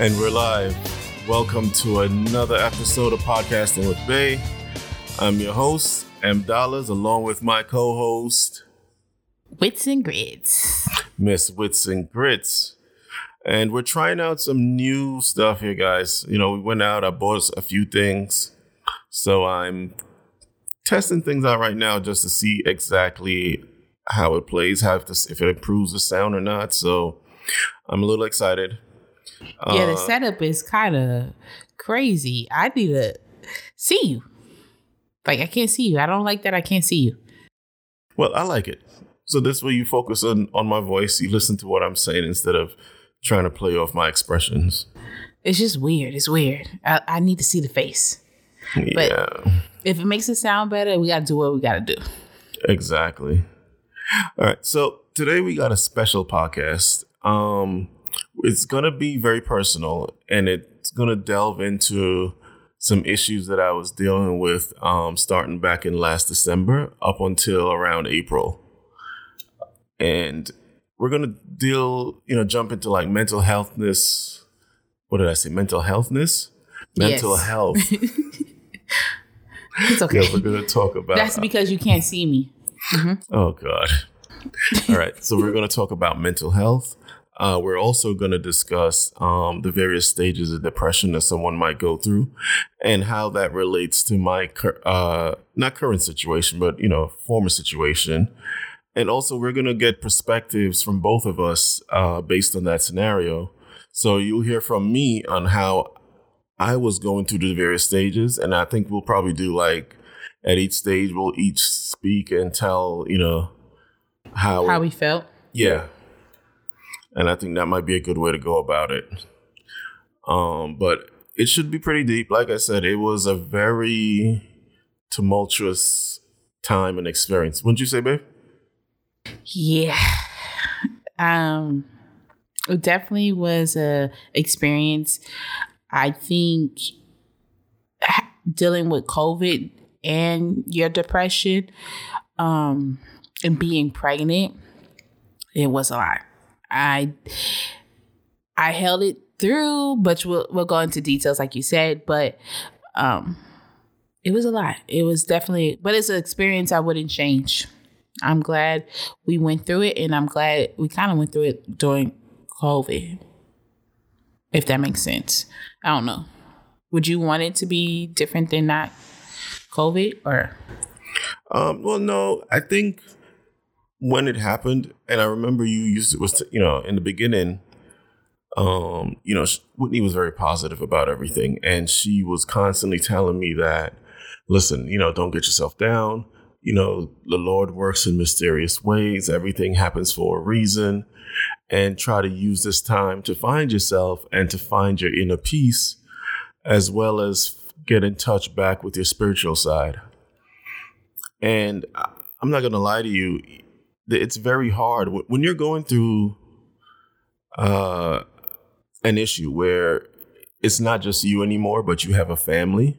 And we're live. Welcome to another episode of Podcasting with Bay. I'm your host, M. Dollars, along with my co-host, Wits and Grits. Miss Wits and Grits. And we're trying out some new stuff here, guys. You know, we went out, I bought a few things. So I'm testing things out right now just to see exactly how it plays, if it improves the sound or not. So I'm a little excited. Yeah, the setup is kind of crazy. I need to see you. Like, I can't see you. I don't like that I can't see you. Well, I like it. So this way you focus on my voice. You listen to what I'm saying instead of trying to play off my expressions. It's just weird. It's weird. I need to see the face. Yeah. But if it makes it sound better, we got to do what we got to do. Exactly. All right. So today we got a special podcast. It's going to be very personal, and it's going to delve into some issues that I was dealing with starting back in last December up until around April. And we're going to jump into like mental healthness. What did I say? Mental healthness? Mental health. It's okay. Yeah, we're going to talk about. That's because you can't see me. Mm-hmm. Oh, God. All right. So we're going to talk about mental health. We're also going to discuss the various stages of depression that someone might go through and how that relates to my not current situation, but, you know, former situation. And also we're going to get perspectives from both of us based on that scenario. So you'll hear from me on how I was going through the various stages. And I think we'll probably do like at each stage, we'll each speak and tell, you know, how we felt. Yeah. And I think that might be a good way to go about it. But it should be pretty deep. Like I said, it was a very tumultuous time and experience. Wouldn't you say, babe? Yeah. It definitely was a experience. I think dealing with COVID and your depression and being pregnant, it was a lot. I held it through, but we'll go into details like you said, but it was a lot. It was definitely, but it's an experience I wouldn't change. I'm glad we went through it, and I'm glad we kind of went through it during COVID, if that makes sense. I don't know. Would you want it to be different than not COVID or? Well, no, I think when it happened, and I remember you in the beginning, Whitney was very positive about everything. And she was constantly telling me that, listen, you know, don't get yourself down. You know, the Lord works in mysterious ways. Everything happens for a reason. And try to use this time to find yourself and to find your inner peace, as well as get in touch back with your spiritual side. And I'm not going to lie to you. It's very hard when you're going through an issue where it's not just you anymore, but you have a family.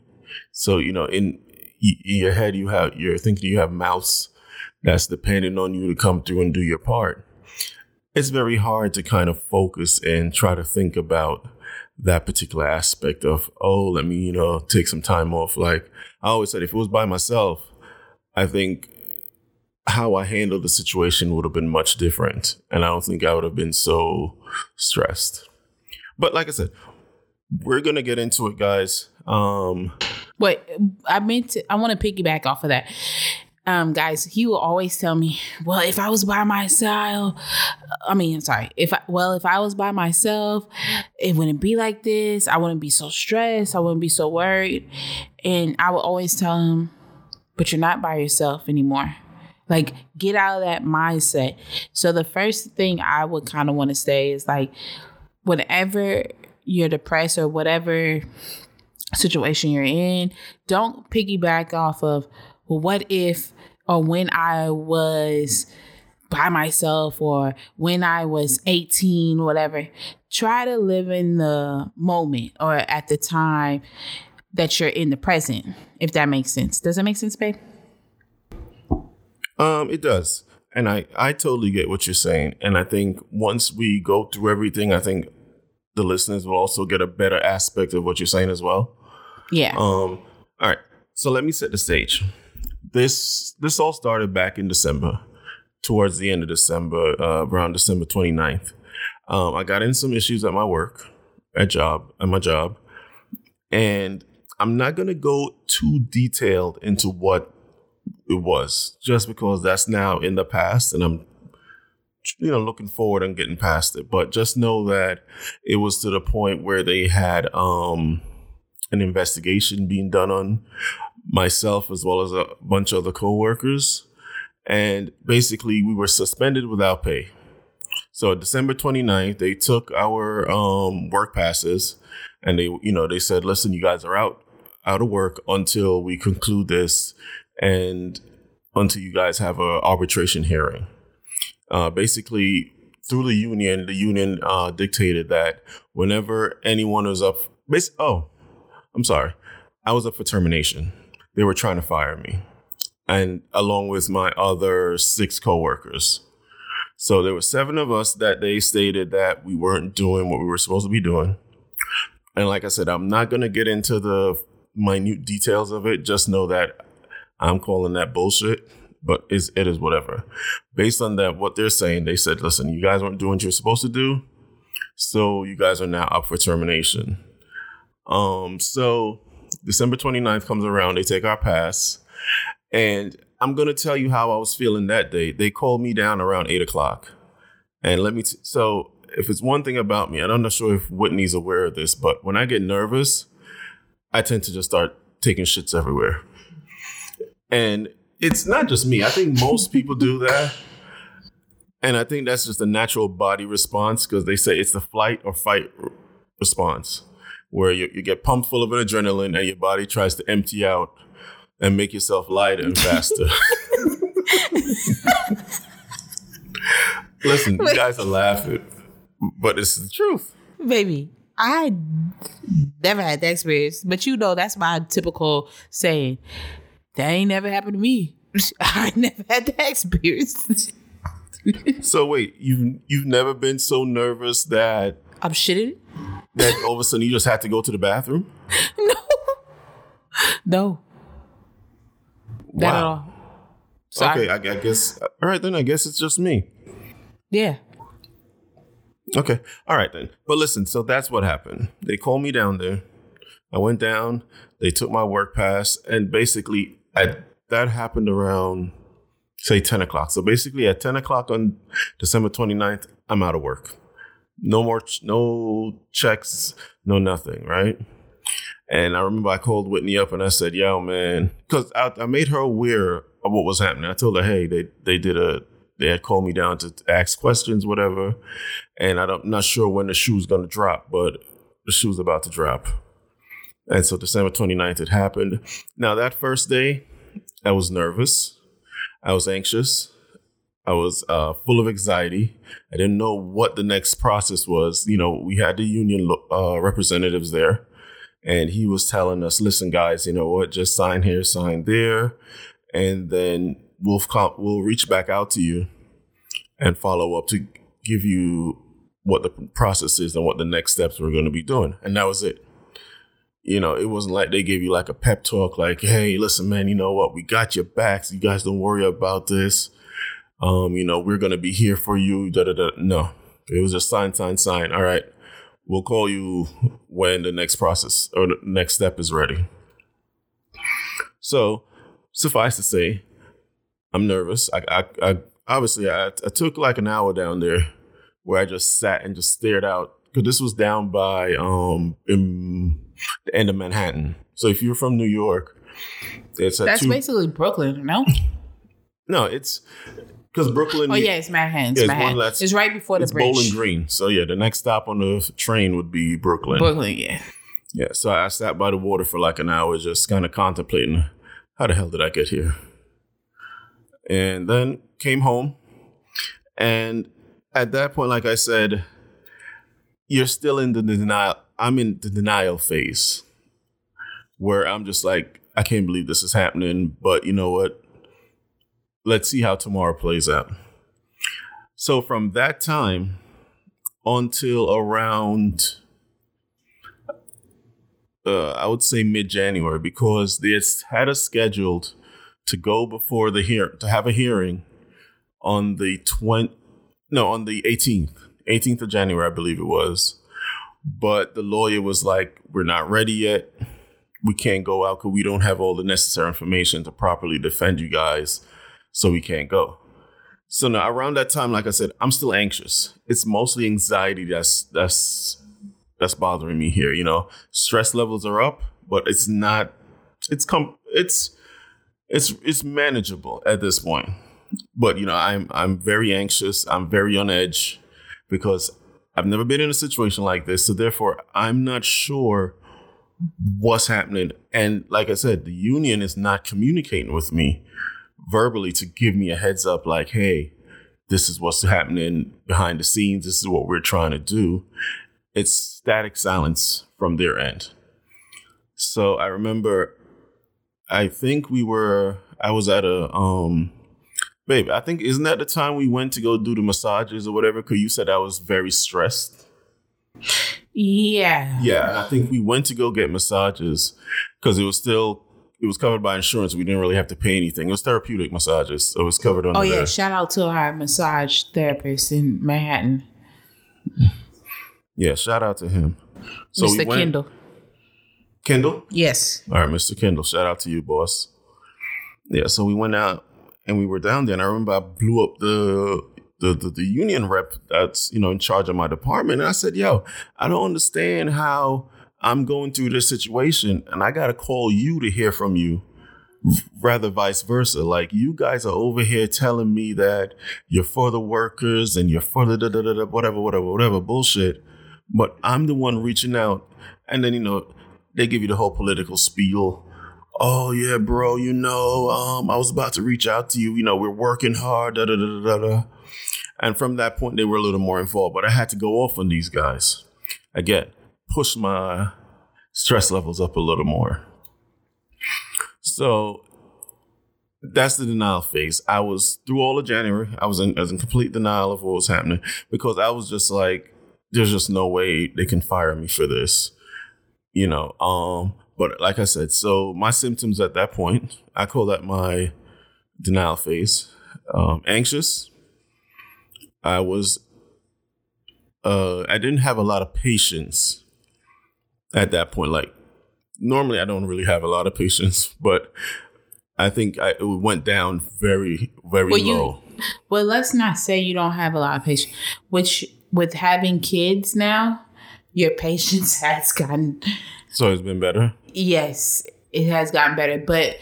So, you know, in your head, you're thinking you have mouths that's dependent on you to come through and do your part. It's very hard to kind of focus and try to think about that particular aspect of, oh, let me, you know, take some time off. Like I always said, if it was by myself, I think how I handled the situation would have been much different. And I don't think I would have been so stressed. But like I said, we're going to get into it, guys. I want to piggyback off of that. Guys, he will always tell me, well, if I was by myself, it wouldn't be like this. I wouldn't be so stressed. I wouldn't be so worried. And I would always tell him, but you're not by yourself anymore. Like, get out of that mindset. So the first thing I would kind of want to say is, like, whenever you're depressed or whatever situation you're in, don't piggyback off of, well, what if, or when I was by myself, or when I was 18, whatever. Try to live in the moment or at the time that you're in the present, if that makes sense. Does that make sense, babe? It does. And I totally get what you're saying. And I think once we go through everything, I think the listeners will also get a better aspect of what you're saying as well. Yeah. All right. So let me set the stage. This all started back in December, towards the end of December, around December 29th. I got in some issues at my work, at my job. And I'm not going to go too detailed into what it was, just because that's now in the past, and I'm, looking forward and getting past it. But just know that it was to the point where they had an investigation being done on myself as well as a bunch of other coworkers, and basically we were suspended without pay. So December 29th, they took our work passes, and they said, "Listen, you guys are out of work until we conclude this." And until you guys have an arbitration hearing, basically through the union dictated that whenever anyone was up, I was up for termination. They were trying to fire me, and along with my other 6 coworkers. So there were 7 of us that they stated that we weren't doing what we were supposed to be doing. And like I said, I'm not going to get into the minute details of it. Just know that I'm calling that bullshit, but it is whatever. Based on that, what they're saying, they said, "Listen, you guys weren't doing what you're supposed to do, so you guys are now up for termination." So December 29th comes around, they take our pass, and I'm going to tell you how I was feeling that day. They called me down around 8:00, and so if it's one thing about me, and I'm not sure if Whitney's aware of this, but when I get nervous, I tend to just start taking shits everywhere. And it's not just me. I think most people do that. And I think that's just a natural body response, because they say it's the flight or fight response, where you get pumped full of an adrenaline and your body tries to empty out and make yourself lighter and faster. Listen, you guys are laughing, but it's the truth. Baby, I never had that experience, but that's my typical saying. That ain't never happened to me. I never had that experience. So wait, you've never been so nervous that I'm shitting? That all of a sudden you just had to go to the bathroom? No. Wow. Not at all. So okay, I guess. All right then. I guess it's just me. Yeah. Okay. All right then. But listen, so that's what happened. They called me down there. I went down. They took my work pass, and basically. That happened around, say, 10 o'clock. So basically at 10 o'clock on December 29th, I'm out of work. No more, no checks, no nothing, right? And I remember I called Whitney up and I said, "Yo, man," because I made her aware of what was happening. I told her, "Hey, they had called me down to ask questions, whatever, and I'm not sure when the shoe's going to drop, but the shoe's about to drop." And so December 29th, it happened. Now, that first day, I was nervous. I was anxious. I was full of anxiety. I didn't know what the next process was. We had the union representatives there, and he was telling us, "Listen, guys, you know what? Just sign here, sign there, and then we'll reach back out to you and follow up to give you what the process is and what the next steps we're going to be doing." And that was it. It wasn't like they gave you like a pep talk, like, "Hey, listen, man, you know what? We got your backs. You guys don't worry about this. We're going to be here for you." Da, da, da. No, it was just sign, sign, sign. All right. We'll call you when the next process or the next step is ready. So suffice to say, I'm nervous. I took like an hour down there where I just sat and just stared out. Because this was down by the end of Manhattan. So if you're from New York, That's basically Brooklyn, no? No, it's because Brooklyn. Oh yeah, it's Manhattan. It's Manhattan. It's right before the bridge. Bowling Green. So yeah, the next stop on the train would be Brooklyn. Brooklyn, yeah. Yeah, so I sat by the water for like an hour, just kind of contemplating, how the hell did I get here? And then came home. And at that point, like I said, you're still in the denial. I'm in the denial phase where I'm just like, I can't believe this is happening. But you know what? Let's see how tomorrow plays out. So from that time until around... I would say mid-January, because they had us scheduled to go before the to have a hearing on the 18th of January, I believe it was. But the lawyer was like, we're not ready yet. We can't go out because we don't have all the necessary information to properly defend you guys. So we can't go. So now around that time, like I said, I'm still anxious. It's mostly anxiety that's bothering me here, you know. Stress levels are up, but it's not. It's manageable at this point. But you know, I'm very anxious. I'm very on edge because I've never been in a situation like this. So therefore, I'm not sure what's happening. And like I said, the union is not communicating with me verbally to give me a heads up, like, hey, this is what's happening behind the scenes. This is what we're trying to do. It's static silence from their end. So I remember, isn't that the time we went to go do the massages or whatever? Because you said I was very stressed. Yeah. Yeah. I think we went to go get massages because it was covered by insurance. We didn't really have to pay anything. It was therapeutic massages. So it was covered under there. Shout out to our massage therapist in Manhattan. Yeah, shout out to him. So Mr. Kendall. Kendall? Yes. All right, Mr. Kendall, shout out to you, boss. Yeah, so we went out and we were down there. And I remember I blew up the union rep that's, you know, in charge of my department. And I said, yo, I don't understand how I'm going through this situation. And I got to call you to hear from you. Rather vice versa. Like, you guys are over here telling me that you're for the workers and you're for the whatever bullshit. But I'm the one reaching out. And then, you know, they give you the whole political spiel. Oh, yeah, bro, you know, I was about to reach out to you. You know, we're working hard. And from that point, they were a little more involved. But I had to go off on these guys. Again, push my stress levels up a little more. So that's the denial phase. I was through all of January. I was in complete denial of what was happening because I was just like, there's just no way they can fire me for this, you know. But like I said, so my symptoms at that point, I call that my denial phase. Anxious. I was. I didn't have a lot of patience at that point. Like normally, I don't really have a lot of patience, but I think it went down very, very low. Well, let's not say you don't have a lot of patience, which. With having kids now, your patience has gotten... So it's been better? Yes, it has gotten better. But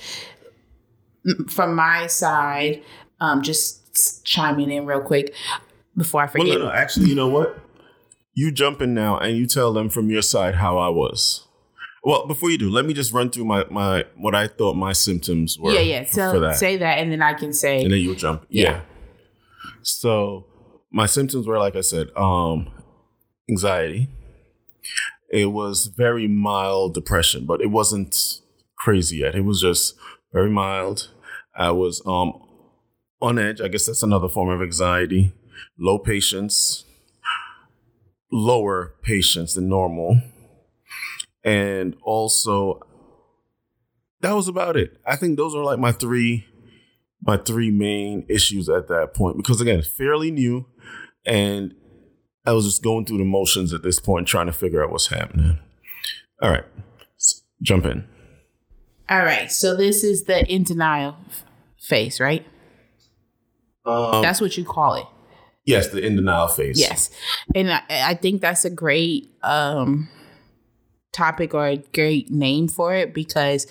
from my side, just chiming in real quick before I forget. Well, no, actually, you know what? You jump in now and you tell them from your side how I was. Well, before you do, let me just run through my what I thought my symptoms were. Yeah, yeah. So that. Say that and then I can say... And then you'll jump. Yeah. So... My symptoms were, like I said, anxiety. It was very mild depression, but it wasn't crazy yet. It was just very mild. I was on edge. I guess that's another form of anxiety. Low patience. Lower patience than normal. And also, that was about it. I think those were like my three main issues at that point, because again, fairly new, and I was just going through the motions at this point, trying to figure out what's happening. All right, jump in. All right, so this is the in denial phase, right? That's what you call it. Yes, the in denial phase. Yes, and I think that's a great topic or a great name for it because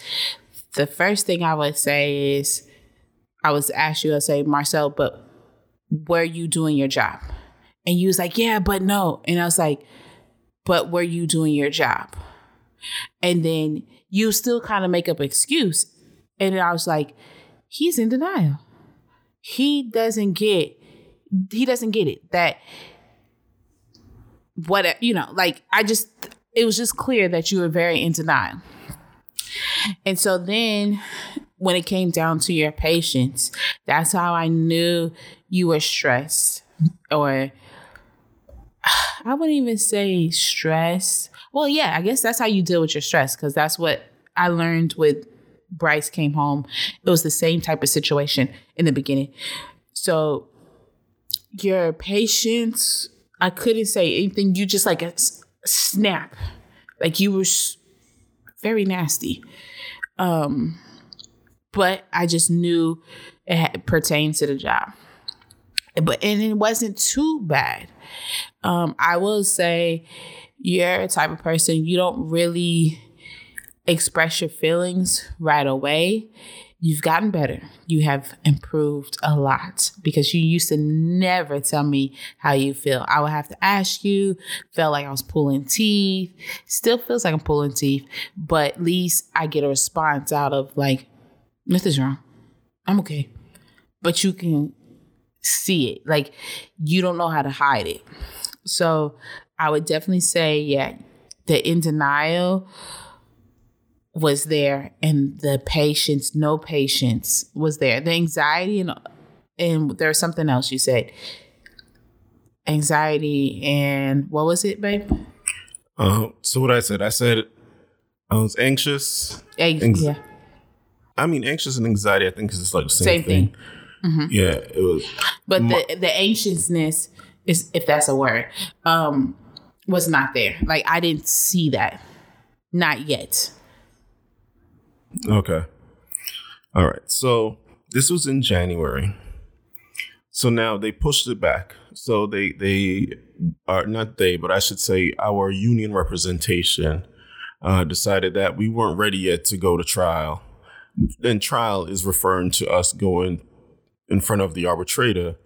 The first thing I would say is, I was asked you, I say, Marcel, but were you doing your job? And you was like, yeah, but no. And I was like, but were you doing your job? And then you still kind of make up excuse. And then I was like, he's in denial. He doesn't get it. That what, you know, like it was just clear that you were very in denial. And so then when it came down to your patience, that's how I knew you were stressed, or I wouldn't even say stress. Well, yeah, I guess that's how you deal with your stress, because that's what I learned with Bryce came home. It was the same type of situation in the beginning. So your patience, I couldn't say anything. You just like a snap, like you were very nasty. But I just knew it pertained to the job. And it wasn't too bad. I will say you're a type of person, you don't really express your feelings right away. You've gotten better. You have improved a lot, because you used to never tell me how you feel. I would have to ask you. Felt like I was pulling teeth. Still feels like I'm pulling teeth, but at least I get a response out of like, nothing's wrong. I'm okay. But you can see it. Like, you don't know how to hide it. So I would definitely say, yeah, the in denial was there, and the patience, no patience was there. The anxiety, and there's something else you said. Anxiety and what was it, babe? So what I said I was anxious. Yeah. I mean, anxious and anxiety, I think, is like the same thing. Mm-hmm. Yeah, it was. But the anxiousness is, if that's a word, was not there. Like, I didn't see that. Not yet. Okay. All right. So this was in January. So now they pushed it back. So they are not they, but I should say our union representation decided that we weren't ready yet to go to trial. And trial is referring to us going in front of the arbitrator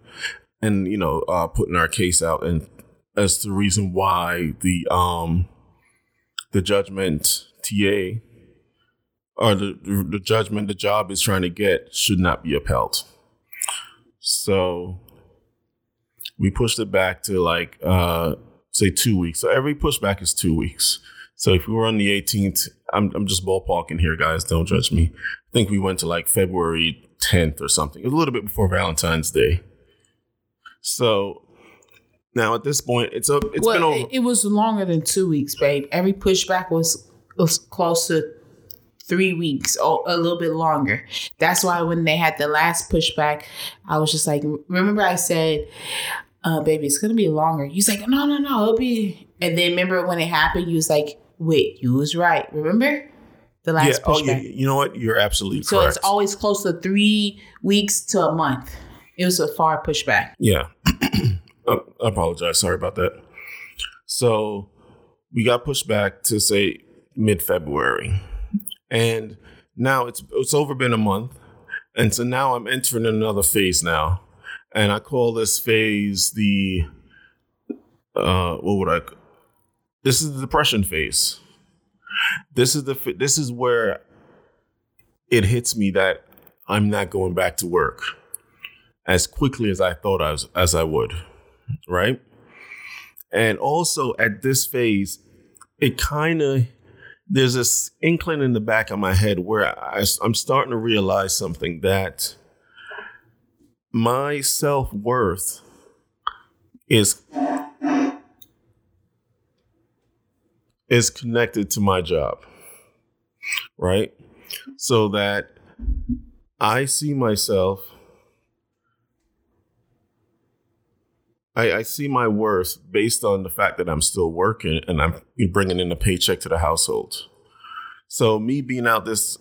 and, you know, putting our case out, and as the reason why the judgment TA or the judgment the job is trying to get should not be upheld. So we pushed it back to like, say 2 weeks. So every pushback is 2 weeks. So if we were on the 18th, I'm just ballparking here, guys. Don't judge me. I think we went to like February 10th or something, a little bit before Valentine's Day. So now at this point, it's been over. It was longer than 2 weeks, babe. Every pushback was close to 3 weeks or a little bit longer. That's why when they had the last pushback, I was just like, remember I said, baby, it's going to be longer. He's like, no, it'll be. And then remember when it happened, he was like, wait, you was right. Remember the last pushback? Oh, you know what? You're absolutely correct. So it's always close to 3 weeks to a month. It was a far pushback. Yeah. I apologize. Sorry about that. So we got pushed back to say mid-February. And now it's over been a month. And so now I'm entering another phase now. And I call this phase the, this is the depression phase. This is where it hits me that I'm not going back to work as quickly as I thought as I would. Right. And also at this phase, it kind of, there's this inkling in the back of my head where I'm starting to realize something, that my self-worth is connected to my job, right? So that I see myself, I see my worth based on the fact that I'm still working and I'm bringing in a paycheck to the household. So me being out this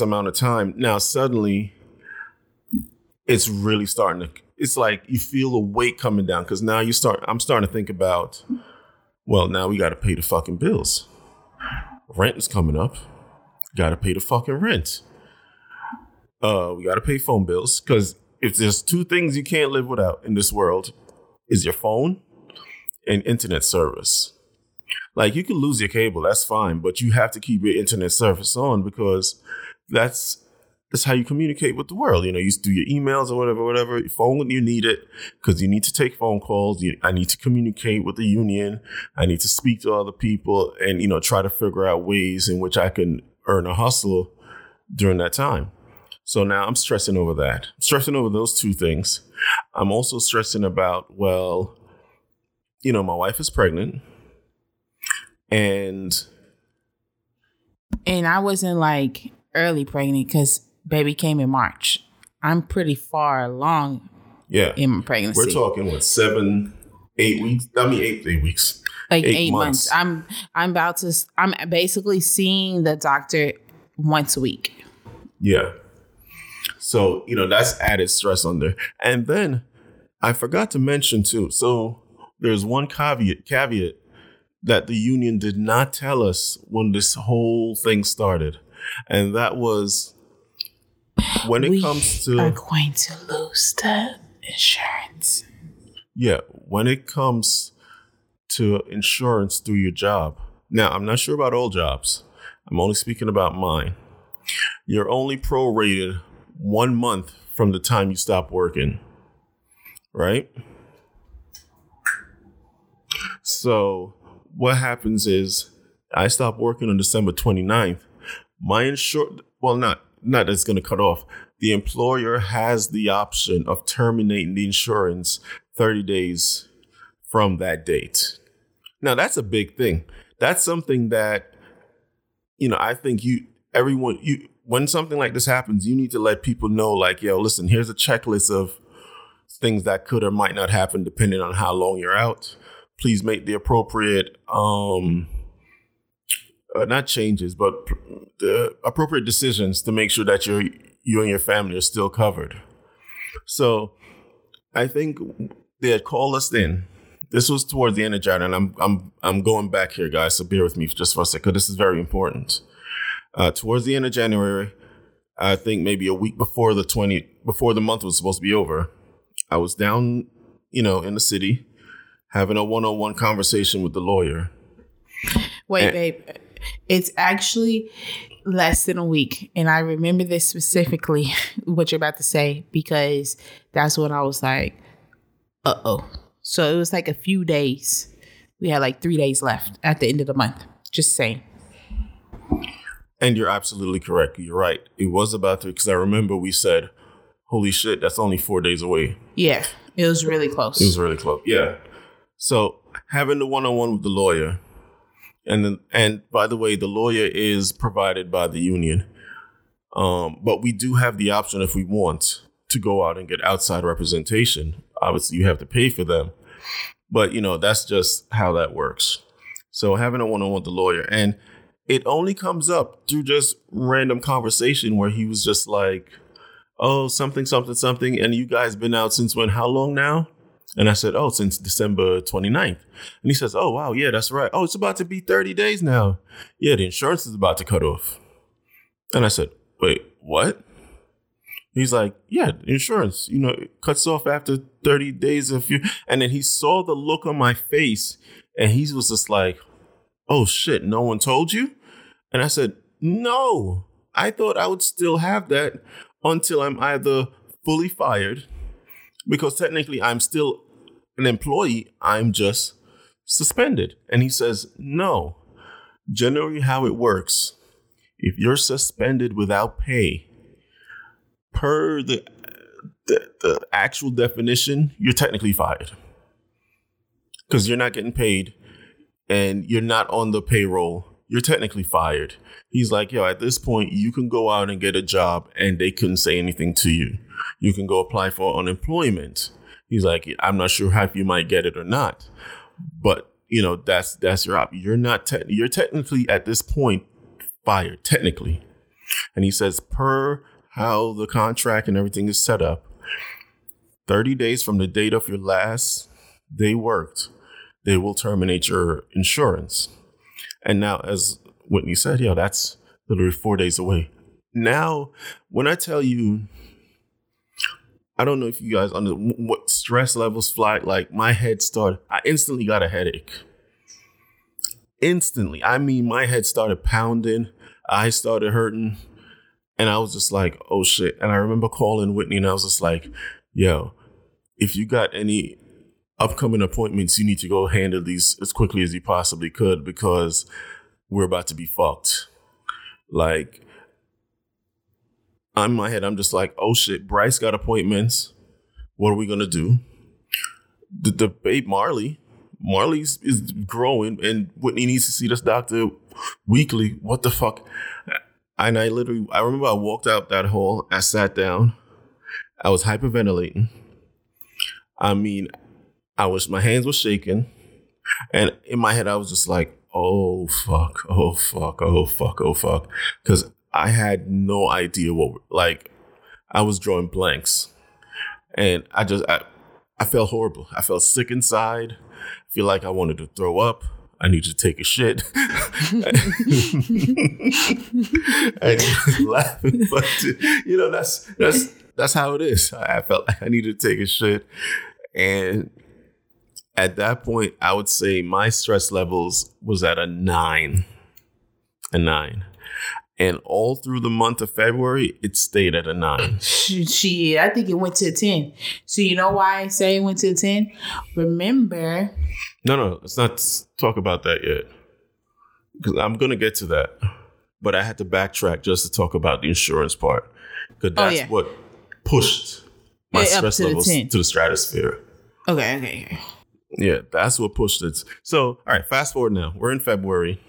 amount of time, now suddenly it's really starting to, it's like you feel the weight coming down, because now I'm starting to think about, well, now we got to pay the fucking bills. Rent is coming up. Got to pay the fucking rent. We got to pay phone bills, because if there's two things you can't live without in this world, is your phone and internet service. Like, you can lose your cable, that's fine, but you have to keep your internet service on, because that's how you communicate with the world. You know, you do your emails or whatever, your phone when you need it, because you need to take phone calls. I need to communicate with the union. I need to speak to other people and, you know, try to figure out ways in which I can earn a hustle during that time. So now I'm stressing over that. I'm stressing over those two things. I'm also stressing about, well, you know, my wife is pregnant. And I wasn't like early pregnant, because baby came in March. I'm pretty far along in my pregnancy. We're talking, what, 7-8 weeks? I mean, 8 weeks. Like eight months. I'm about to, I'm basically seeing the doctor once a week. Yeah. So, you know, that's added stress on there. And then I forgot to mention too, so there's one caveat that the union did not tell us when this whole thing started. And that was, when it comes to... We are going to lose the insurance. Yeah, when it comes to insurance through your job. Now, I'm not sure about all jobs. I'm only speaking about mine. You're only prorated 1 month from the time you stop working, right? So what happens is, I stopped working on December 29th. My insurance, well, not that's going to cut off. The employer has the option of terminating the insurance 30 days from that date. Now, that's a big thing. That's something that, you know, I think when something like this happens, you need to let people know, like, yo, listen, here's a checklist of things that could or might not happen depending on how long you're out. Please make the appropriate, not changes, but the appropriate decisions to make sure that you and your family are still covered. So I think they had called us in. This was towards the end of January, and I'm going back here, guys, so bear with me just for a second, because this is very important. Towards the end of January, I think maybe a week before before the month was supposed to be over, I was down, you know, in the city, having a one-on-one conversation with the lawyer. Wait, babe. It's actually less than a week. And I remember this specifically, what you're about to say, because that's when I was like, uh-oh. So it was like a few days. We had like 3 days left at the end of the month. Just saying. And you're absolutely correct. You're right. It was about 3, because I remember we said, holy shit, that's only 4 days away. Yeah, it was really close. It was really close. Yeah. So having the one-on-one with the lawyer, and by the way, the lawyer is provided by the union. But we do have the option, if we want, to go out and get outside representation. Obviously, you have to pay for them. But, you know, that's just how that works. So having a one-on-one with the lawyer. And it only comes up through just random conversation where he was just like, oh, something, something, something. And you guys been out since when? How long now? And I said, oh, since December 29th. And he says, oh, wow, yeah, that's right. Oh, it's about to be 30 days now. Yeah, the insurance is about to cut off. And I said, wait, what? He's like, yeah, insurance, you know, it cuts off after 30 days. And then he saw the look on my face, and he was just like, oh, shit, no one told you? And I said, no, I thought I would still have that until I'm either fully fired, because technically I'm still an employee, I'm just suspended. And he says, no, generally how it works, if you're suspended without pay, per the actual definition, you're technically fired, because you're not getting paid and you're not on the payroll. You're technically fired. He's like, yo, at this point, you can go out and get a job and they couldn't say anything to you. You can go apply for unemployment. He's like, I'm not sure if you might get it or not. But, you know, that's your option. You're not you're technically at this point fired, technically. And he says, per how the contract and everything is set up, 30 days from the date of your last day worked, they will terminate your insurance. And now, as Whitney said, yeah, that's literally 4 days away. now, when I tell you, I don't know if you guys under what stress levels fly. Like my head started, I instantly got a headache. Instantly. I mean, my head started pounding. I started hurting. And I was just like, oh shit. And I remember calling Whitney and I was just like, yo, if you got any upcoming appointments, you need to go handle these as quickly as you possibly could because we're about to be fucked. Like, in my head, I'm just like, oh shit, Bryce got appointments. What are we going to do? The babe Marley is growing and Whitney needs to see this doctor weekly. What the fuck? And I remember I walked out that hall. I sat down. I was hyperventilating. I mean, my hands were shaking. And in my head, I was just like, oh, fuck, oh, fuck, oh, fuck, oh, fuck. Because I had no idea I was drawing blanks. And I felt horrible. I felt sick inside. I feel like I wanted to throw up. I need to take a shit. I was laughing, but you know, that's how it is. I felt like I needed to take a shit. And at that point, I would say my stress levels was at a nine. And all through the month of February, it stayed at a 9. Shit, I think it went to a 10. So you know why I say it went to a 10? Remember. No, let's not talk about that yet. Because I'm going to get to that. But I had to backtrack just to talk about the insurance part. Because that's what pushed my stress levels to the stratosphere. Okay. Yeah, that's what pushed it. So, all right, fast forward now. We're in February.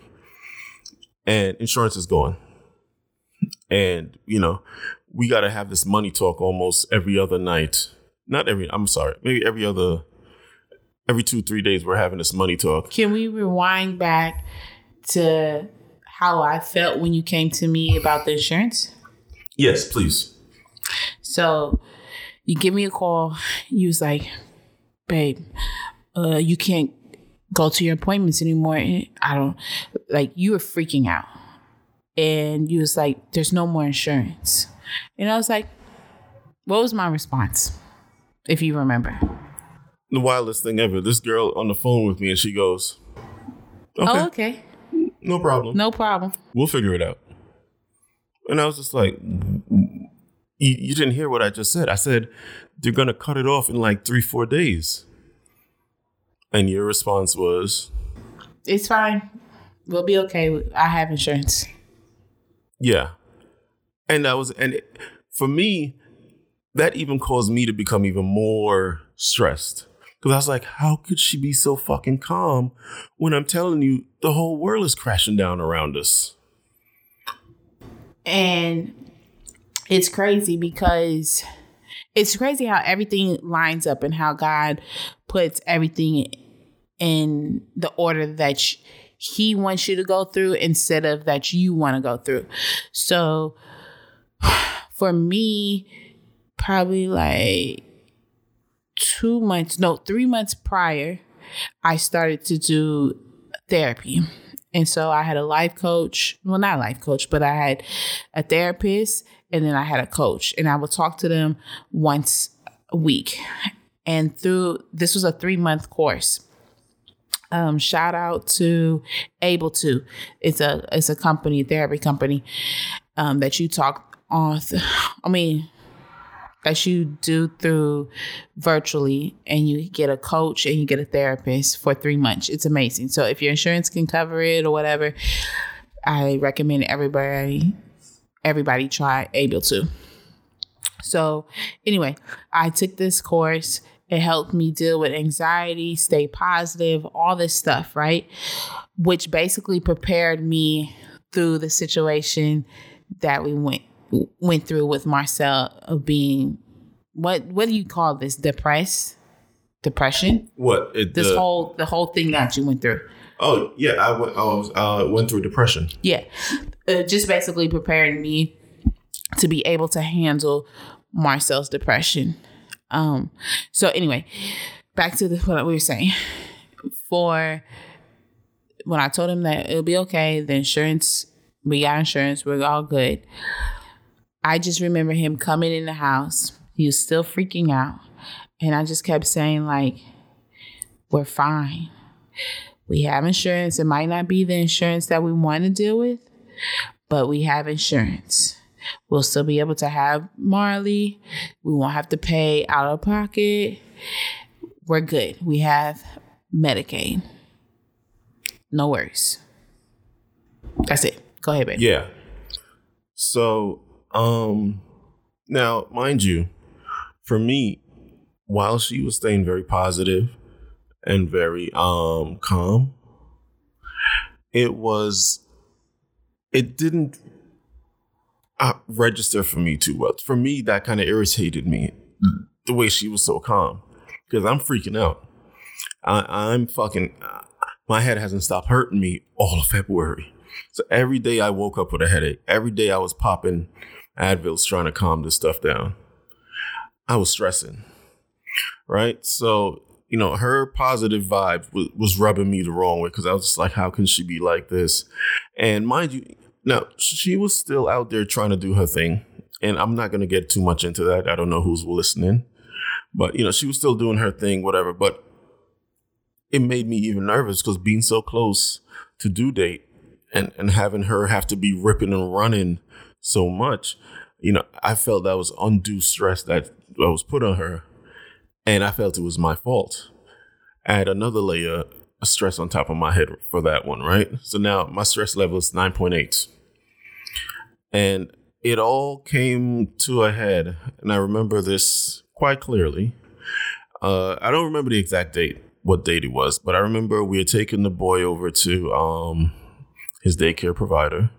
And insurance is gone. And, you know, we got to have this money talk almost every other night. Maybe every 2-3 days we're having this money talk. Can we rewind back to how I felt when you came to me about the insurance? Yes, please. So you give me a call. You was like, babe, you can't go to your appointments anymore. You were freaking out. And you was like, there's no more insurance. And I was like, what was my response? If you remember. The wildest thing ever. This girl on the phone with me and she goes, okay. No problem. We'll figure it out. And I was just like, you didn't hear what I just said. I said, they're going to cut it off in like 3-4 days. And your response was? It's fine. We'll be okay. I have insurance. Yeah. And for me, that even caused me to become even more stressed. Because I was like, how could she be so fucking calm when I'm telling you the whole world is crashing down around us? And it's crazy because it's crazy how everything lines up and how God puts everything in the order that he wants you to go through instead of that you want to go through. So for me, probably 3 months prior, I started to do therapy. And so I had a life coach. Well, not life coach, but I had a therapist and then I had a coach and I would talk to them once a week. And this was a 3-month course. Shout out to Able To. It's a company, therapy company, that you talk on. That you do through virtually, and you get a coach and you get a therapist for 3 months. It's amazing. So if your insurance can cover it or whatever, I recommend everybody try Able To. So anyway, I took this course. It helped me deal with anxiety, stay positive, all this stuff, right? Which basically prepared me through the situation that we went through with Marcel of being, what do you call this? Depression? What? The whole thing that you went through. Oh, yeah. I went through depression. Yeah. It just basically prepared me to be able to handle Marcel's depression. So anyway, back to what we were saying. For when I told him that it'll be okay, the insurance, we got insurance, we're all good. I just remember him coming in the house. He was still freaking out. And I just kept saying, like, we're fine. We have insurance. It might not be the insurance that we want to deal with, but we have insurance. We'll still be able to have Marley. We won't have to pay out of pocket. We're good. We have Medicaid. No worries. That's it. Go ahead, babe. Yeah. So, now, mind you, for me, while she was staying very positive and very calm, it didn't register for me too well. For me, that kind of irritated me, the way she was so calm, because I'm freaking out. I'm fucking, my head hasn't stopped hurting me all of February. So every day I woke up with a headache. Every day I was popping Advils trying to calm this stuff down. I was stressing, right? So, you know, her positive vibe was rubbing me the wrong way, because I was just like, how can she be like this? And mind you, now, she was still out there trying to do her thing. And I'm not going to get too much into that. I don't know who's listening. But, you know, she was still doing her thing, whatever. But it made me even nervous, because being so close to due date and having her have to be ripping and running so much, you know, I felt that was undue stress that was put on her. And I felt it was my fault. I had another layer of stress on top of my head for that one, right? So now my stress level is 9.8. And it all came to a head. And I remember this quite clearly. I don't remember the exact date, what date it was, but I remember we had taken the boy over to his daycare provider.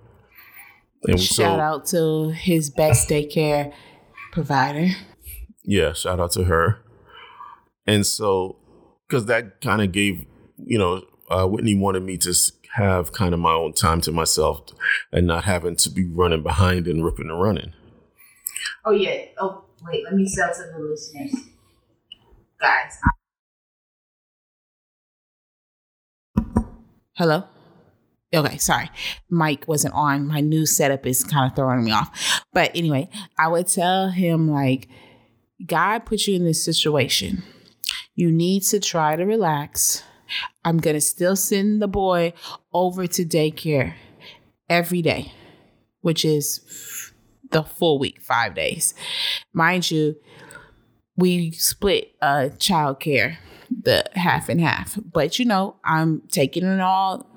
And shout out to his best daycare provider. Yeah, shout out to her. And so, because that kind of gave, you know, Whitney wanted me to have kind of my own time to myself and not having to be running behind and ripping and running. Oh, yeah. Oh, wait. Let me sell to the listeners. Guys. Hello? Okay, sorry. Mic wasn't on. My new setup is kind of throwing me off. But anyway, I would tell him, like, God put you in this situation. You need to try to relax. I'm going to still send the boy over to daycare every day, which is the full week, 5 days. Mind you, we split child care, the half and half. But, you know, I'm taking in all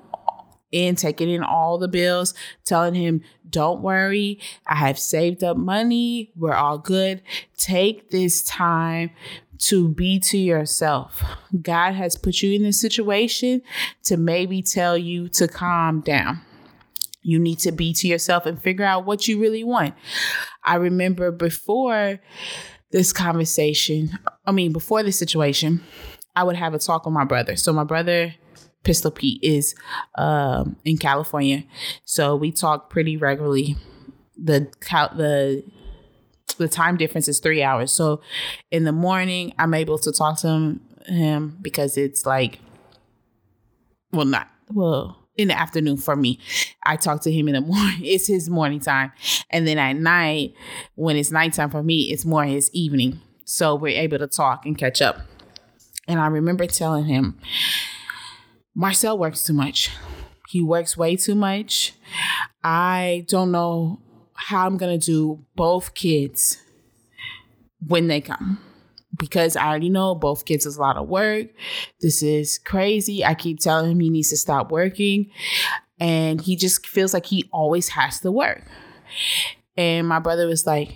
the bills, telling him, don't worry. I have saved up money. We're all good. Take this time to be to yourself. God has put you in this situation to maybe tell you to calm down. You need to be to yourself and figure out what you really want. I remember before this situation, I would have a talk with my brother. So my brother, Pistol Pete, is in California. So we talk pretty regularly. The time difference is 3 hours. So in the morning, I'm able to talk to him because it's like, in the afternoon for me. I talk to him in the morning. It's his morning time. And then at night, when it's nighttime for me, it's more his evening. So we're able to talk and catch up. And I remember telling him, Marcel works too much. He works way too much. I don't know how I'm going to do both kids when they come, because I already know both kids is a lot of work. This is crazy. I keep telling him he needs to stop working, and he just feels like he always has to work. And my brother was like,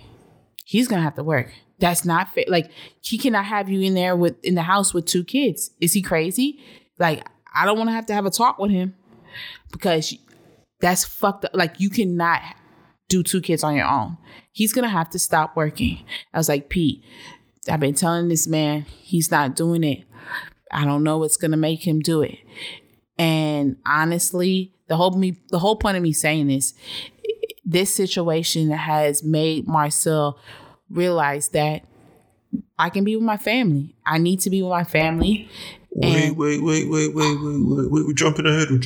he's going to have to work. That's not fair. Like, he cannot have you in there in the house with two kids. Is he crazy? Like, I don't want to have a talk with him, because that's fucked up. Like, you cannot do two kids on your own. He's going to have to stop working. I was like, Pete, I've been telling this man, he's not doing it. I don't know what's going to make him do it. And honestly, the whole point of me saying this situation has made Marcel realize that I can be with my family. I need to be with my family. Wait. We're jumping ahead. Okay.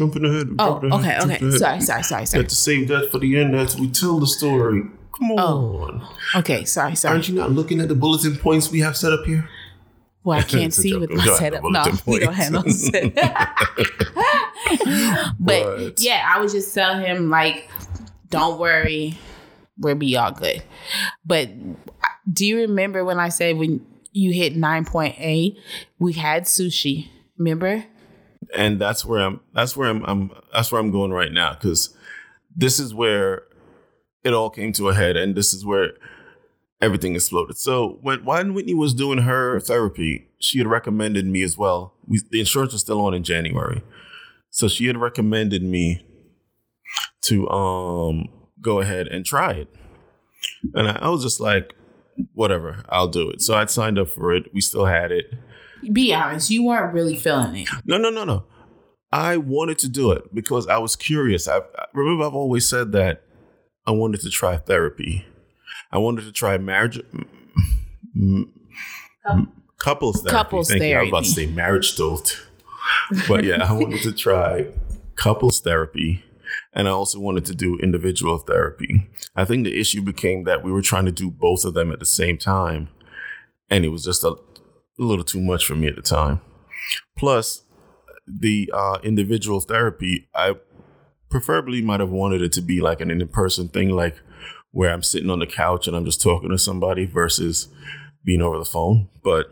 Sorry. You have to save that for the end as we tell the story. Come on. Oh. Okay, sorry. Aren't you not looking at the bulletin points we have set up here? Well, I can't see with my setup. No, we don't have no setup. But yeah, I would just tell him, like, don't worry, we'll be all good. But do you remember when I said when you hit 9.8, we had sushi? Remember? And that's where I'm going right now, because this is where it all came to a head, and this is where everything exploded. So when Whitney was doing her therapy, she had recommended me as well. The insurance was still on in January, so she had recommended me to go ahead and try it, and I was just like, whatever, I'll do it. So I signed up for it. We still had it. Be honest, you weren't really feeling it. No. I wanted to do it because I was curious. I've always said that I wanted to try therapy. I wanted to try marriage, couples therapy. Couples therapy. I was about to say marriage dolt. But yeah, I wanted to try couples therapy. And I also wanted to do individual therapy. I think the issue became that we were trying to do both of them at the same time. And it was just a little too much for me at the time. Plus, the individual therapy, I preferably might have wanted it to be like an in-person thing, like where I'm sitting on the couch and I'm just talking to somebody versus being over the phone. But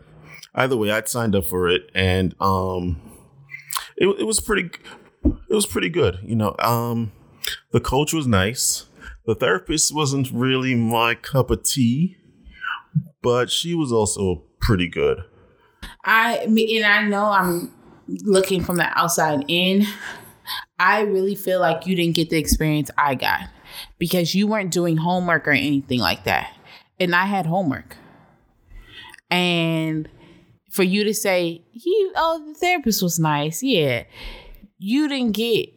either way, I'd signed up for it, and it was pretty good. You know, the coach was nice. The therapist wasn't really my cup of tea, but she was also pretty good. I know I'm looking from the outside in. I really feel like you didn't get the experience I got because you weren't doing homework or anything like that. And I had homework. And for you to say, the therapist was nice. Yeah. You didn't get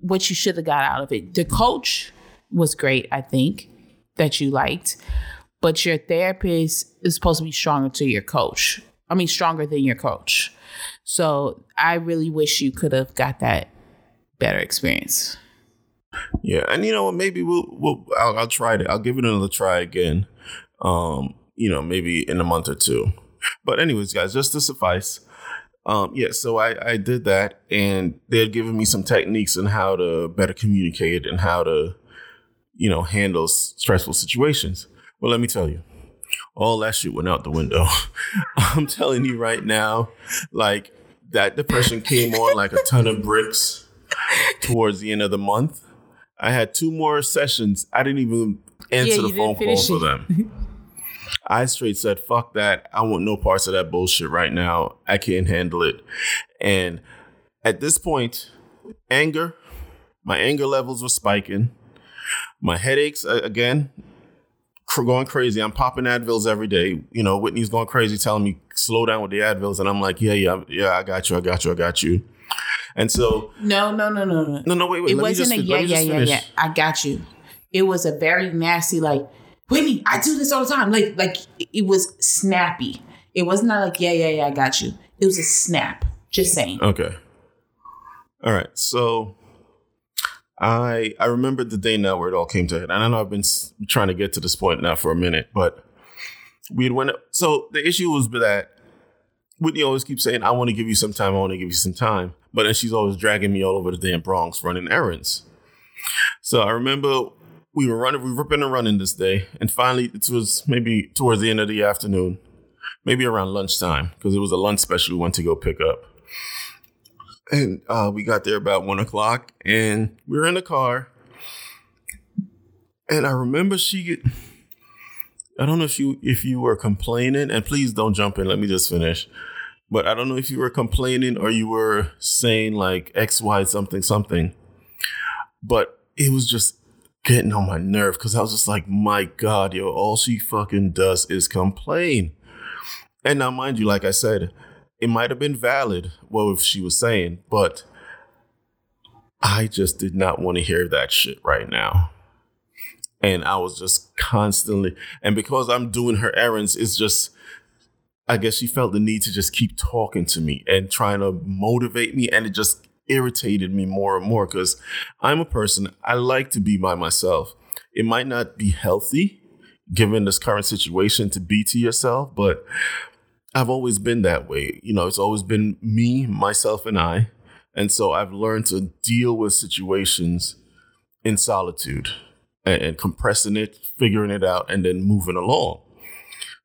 what you should have got out of it. The coach was great, I think, that you liked. But your therapist is supposed to be stronger than your coach. So I really wish you could have got that better experience. Yeah. And you know what? Maybe I'll try it. I'll give it another try again. Maybe in a month or two. But anyways, guys, just to suffice. So I did that, and they had given me some techniques on how to better communicate and how to, handle stressful situations. Well, let me tell you, all that shit went out the window. I'm telling you right now, like, that depression came on like a ton of bricks towards the end of the month. I had 2 more sessions. I didn't even answer the phone call for them. I straight said, fuck that. I want no parts of that bullshit right now. I can't handle it. And at this point, my anger levels were spiking. My headaches, again, going crazy. I'm popping Advils every day. Whitney's going crazy telling me, slow down with the Advils. And I'm like, yeah, I got you. And so. No. No, wait. It wasn't yeah. I got you. It was a very nasty, like, Whitney, I do this all the time. Like it was snappy. It was not like, yeah, I got you. It was a snap. Just saying. Okay. All right. So I remembered the day now where it all came to head. And I know I've been trying to get to this point now for a minute, but so the issue was that Whitney always keeps saying, I want to give you some time. But then she's always dragging me all over the damn Bronx running errands. So I remember we were ripping and running this day. And finally, it was maybe towards the end of the afternoon, maybe around lunchtime, because it was a lunch special we went to go pick up. And we got there about 1:00, and we were in the car. And I remember I don't know if you were complaining, and please don't jump in. Let me just finish. But I don't know if you were complaining or you were saying like X, Y, something. But it was just getting on my nerve, because I was just like, my God, yo, all she fucking does is complain. And now, mind you, like I said, it might have been valid what she was saying, but I just did not want to hear that shit right now. And I was just constantly, and because I'm doing her errands, it's just, I guess she felt the need to just keep talking to me and trying to motivate me, and it just irritated me more and more, because I'm a person, I like to be by myself. it might not be healthy given this current situation to be to yourself, but I've always been that way. You know, it's always been me, myself, and I. And so I've learned to deal with situations in solitude and compressing it, figuring it out, and then moving along.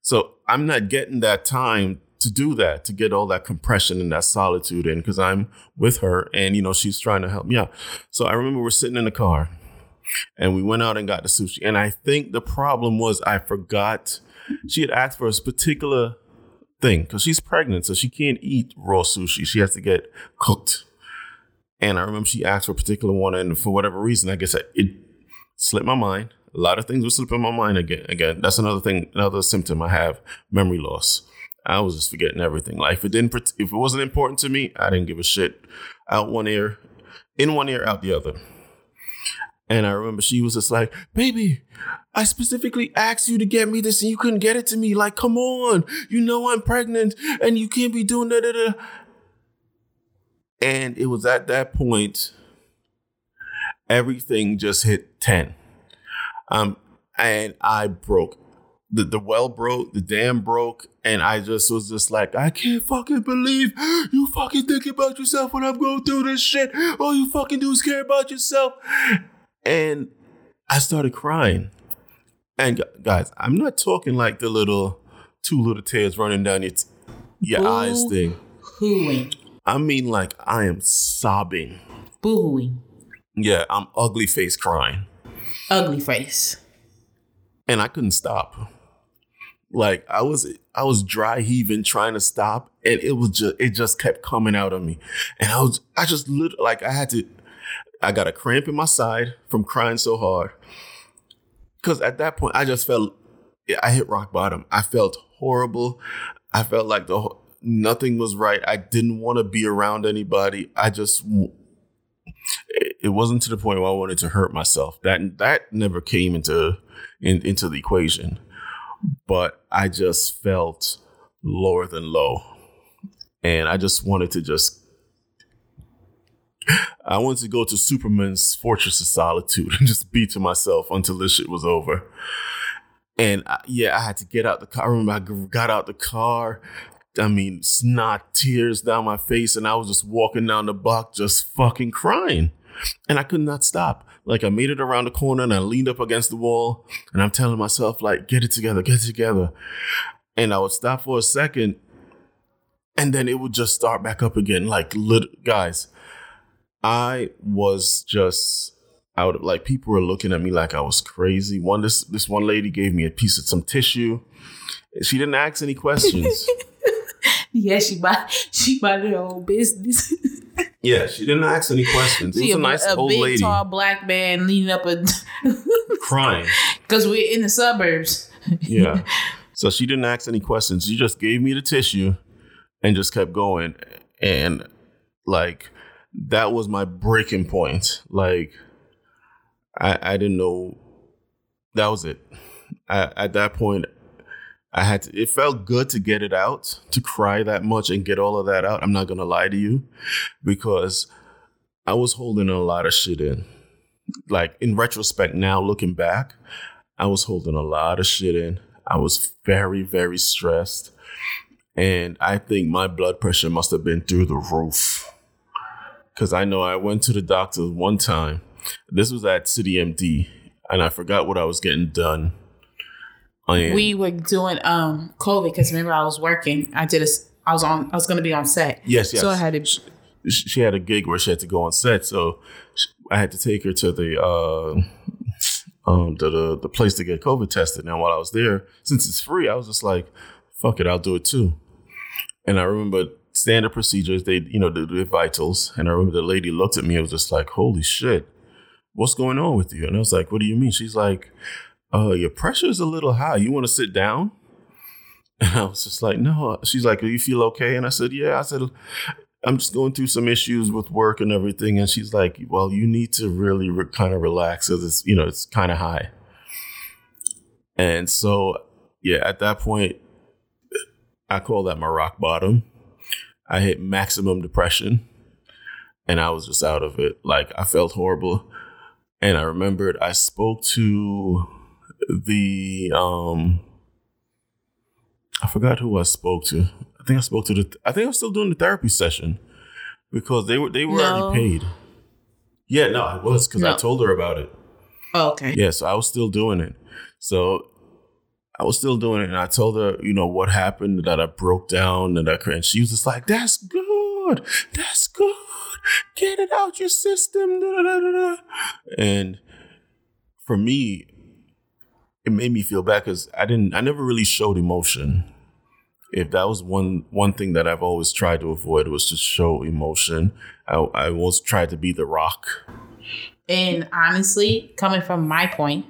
So I'm not getting that time to do that, to get all that compression and that solitude in, because I'm with her and, you know, she's trying to help me out. So I remember we're sitting in the car and we went out and got the sushi. And I think the problem was I forgot. She had asked for a particular thing because she's pregnant, so she can't eat raw sushi. She has to get cooked. And I remember she asked for a particular one, and for whatever reason, I guess it slipped my mind. A lot of things were slipping my mind again. That's another thing, another symptom I have, memory loss. I was just forgetting everything. Like if it wasn't important to me, I didn't give a shit. Out one ear, in one ear, out the other. And I remember she was just like, "Baby, I specifically asked you to get me this and you couldn't get it to me. Like, come on, you know I'm pregnant and you can't be doing da-da-da." And it was at that point, everything just hit 10. And I broke. The well broke, the dam broke, and I just was just like, I can't fucking believe you fucking think about yourself when I'm going through this shit. All you fucking do is care about yourself. And I started crying. And guys, I'm not talking like the little two little tears running down your eyes thing. Hooey. I mean, like, I am sobbing. Booey. Yeah, I'm ugly face crying. Ugly face. And I couldn't stop. Like, I was dry heaving, trying to stop, and it just kept coming out of me. And I got a cramp in my side from crying so hard. Because at that point, I hit rock bottom. I felt horrible. I felt like nothing was right. I didn't want to be around anybody. It wasn't to the point where I wanted to hurt myself. That never came into the equation. But I just felt lower than low. And I just wanted to go to Superman's Fortress of Solitude and just be to myself until this shit was over. And I had to get out the car. I remember I got out the car. I mean, snot, tears down my face. And I was just walking down the block, just fucking crying. And I could not stop. Like, I made it around the corner and I leaned up against the wall. And I'm telling myself, like, get it together, get it together. And I would stop for a second. And then it would just start back up again. Like, guys, I was just out of, like, people were looking at me like I was crazy. This one lady gave me a piece of some tissue. She didn't ask any questions. Yeah, she bought her own business. Yeah, she didn't ask any questions. She was a nice old lady. A big, tall black man leaning up and crying. Because we're in the suburbs. Yeah. So she didn't ask any questions. She just gave me the tissue and just kept going. And, like, that was my breaking point. Like, I didn't know. That was it. At that point, I had to, it felt good to get it out, to cry that much and get all of that out. I'm not going to lie to you, because I was holding a lot of shit in. Like, in retrospect now, looking back, I was holding a lot of shit in. I was very, very stressed. And I think my blood pressure must have been through the roof. Because I know I went to the doctor one time. This was at City MD, and I forgot what I was getting done. We were doing COVID, because remember I was working. I was going to be on set. Yes. So I had to. She had a gig where she had to go on set, so I had to take her to the place to get COVID tested. Now, while I was there, since it's free, I was just like, "Fuck it, I'll do it too." And I remember standard procedures. They, you know, the vitals. And I remember the lady looked at me. It was just like, "Holy shit, what's going on with you?" And I was like, "What do you mean?" She's like, your pressure is a little high. You want to sit down? And I was just like, no. She's like, do you feel okay? And I said, yeah. I said, I'm just going through some issues with work and everything. And she's like, well, you need to really kind of relax, because it's, you know, it's kind of high. And so, yeah, at that point, I call that my rock bottom. I hit maximum depression, and I was just out of it. Like, I felt horrible. And I remembered I spoke to the, I forgot who I spoke to. I think I spoke to the, I think I'm still doing the therapy session because they were already paid. Yeah, no, I was because I told her about it. Oh, okay. Yeah, so I was still doing it. So I was still doing it, and I told her, you know, what happened, that I broke down, and she was just like, "That's good. That's good. Get it out your system." And for me, it made me feel bad because I never really showed emotion. If that was one thing that I've always tried to avoid, was to show emotion. I always tried to be the Rock. And honestly, coming from my point.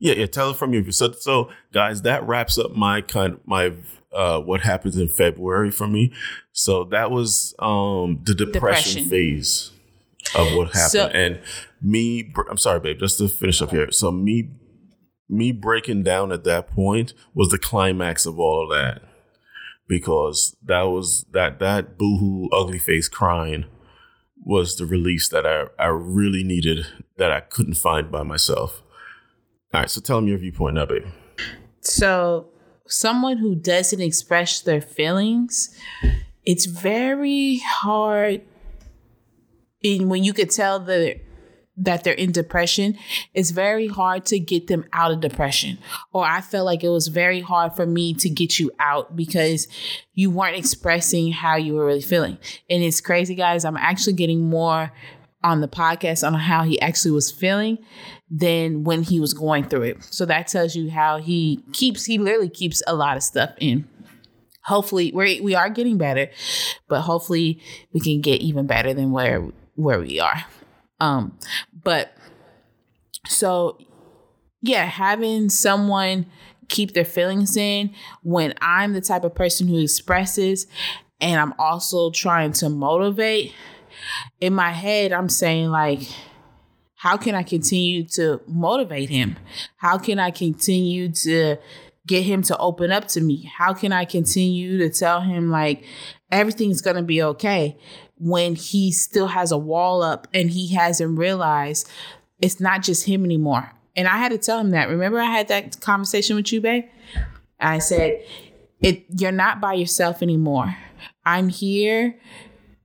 Yeah, tell it from you. So guys, that wraps up my what happens in February for me. So that was the depression phase of what happened. So, and me, I'm sorry, babe, just to finish up here. So me breaking down at that point was the climax of all of that. Because that was that boohoo ugly face crying was the release that I really needed, that I couldn't find by myself. All right, so tell them your viewpoint now, baby. So someone who doesn't express their feelings, it's very hard. And when you could tell that they're in depression, it's very hard to get them out of depression. Or I felt like it was very hard for me to get you out because you weren't expressing how you were really feeling. And it's crazy, guys. I'm actually getting more on the podcast on how he actually was feeling than when he was going through it. So that tells you how he literally keeps a lot of stuff in. Hopefully we are getting better, but hopefully we can get even better than where we are. But so yeah, having someone keep their feelings in when I'm the type of person who expresses, and I'm also trying to motivate. In my head, I'm saying, like, how can I continue to motivate him? How can I continue to get him to open up to me? How can I continue to tell him, like, everything's going to be okay, when he still has a wall up and he hasn't realized it's not just him anymore? And I had to tell him that. Remember, I had that conversation with you, babe? I said, you're not by yourself anymore. I'm here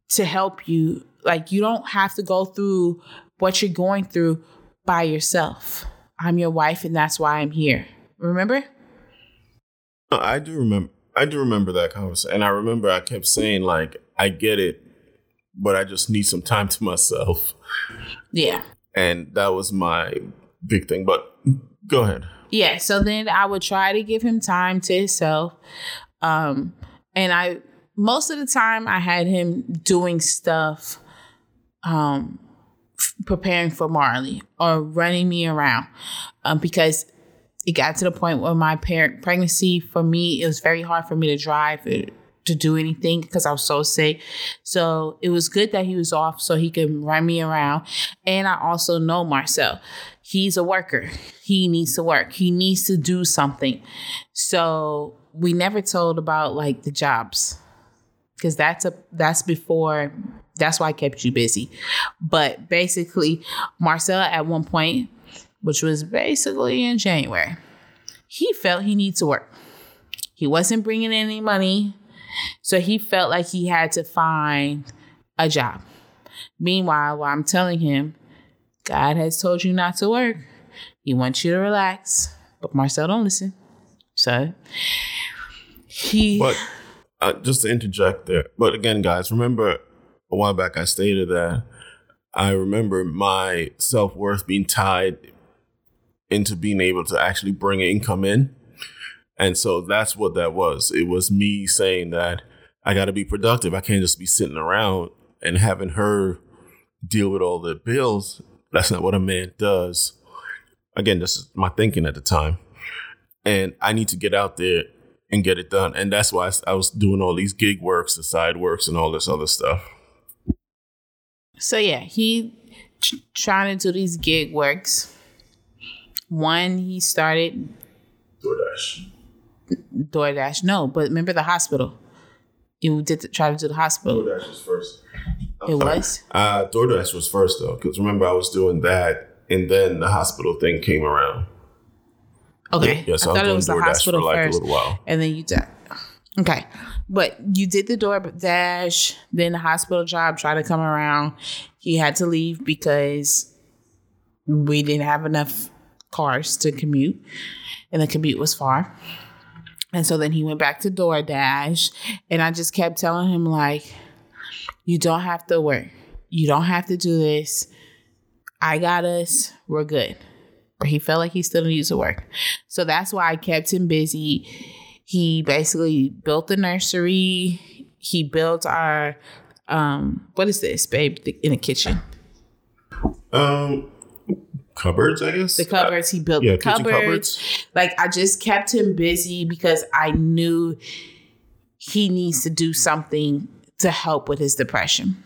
to help you. Like, you don't have to go through what you're going through by yourself. I'm your wife, and that's why I'm here. Remember? I do remember that conversation. And I remember I kept saying, like, I get it, but I just need some time to myself. Yeah. And that was my big thing. But go ahead. Yeah. So then I would try to give him time to himself. And most of the time I had him doing stuff, preparing for Marley or running me around, because it got to the point where my pregnancy for me, it was very hard for me to drive to do anything because I was so sick. So it was good that he was off so he could run me around. And I also know Marcel. He's a worker. He needs to work. He needs to do something. So we never told about, like, the jobs because that's why I kept you busy. But basically, Marcel at one point, which was basically in January, he felt he needed to work. He wasn't bringing in any money. So he felt like he had to find a job. Meanwhile, while I'm telling him, God has told you not to work. He wants you to relax. But Marcel don't listen. So he... But just to interject there. But again, guys, remember a while back I stated that I remember my self-worth being tied into being able to actually bring income in. And so that's what that was. It was me saying that I got to be productive. I can't just be sitting around and having her deal with all the bills. That's not what a man does. Again, this is my thinking at the time. And I need to get out there and get it done. And that's why I was doing all these gig works, the side works, and all this other stuff. So, yeah, he trying to do these gig works. One, he started... DoorDash. No, but remember the hospital. You did try to do the hospital. DoorDash was first. DoorDash was first, though, because remember I was doing that and then the hospital thing came around. Okay. Yeah, so I thought it was the hospital for like first, a little while. And then you died. Okay. But you did the DoorDash, then the hospital job tried to come around. He had to leave because we didn't have enough cars to commute, and the commute was far. And so then he went back to DoorDash, and I just kept telling him, like, you don't have to work. You don't have to do this. I got us. We're good. But he felt like he still needs to work. So that's why I kept him busy. He basically built the nursery. He built our, what is this, babe, in the kitchen? Cupboards, I guess. The cupboards. He built the cupboards. Like, I just kept him busy because I knew he needs to do something to help with his depression.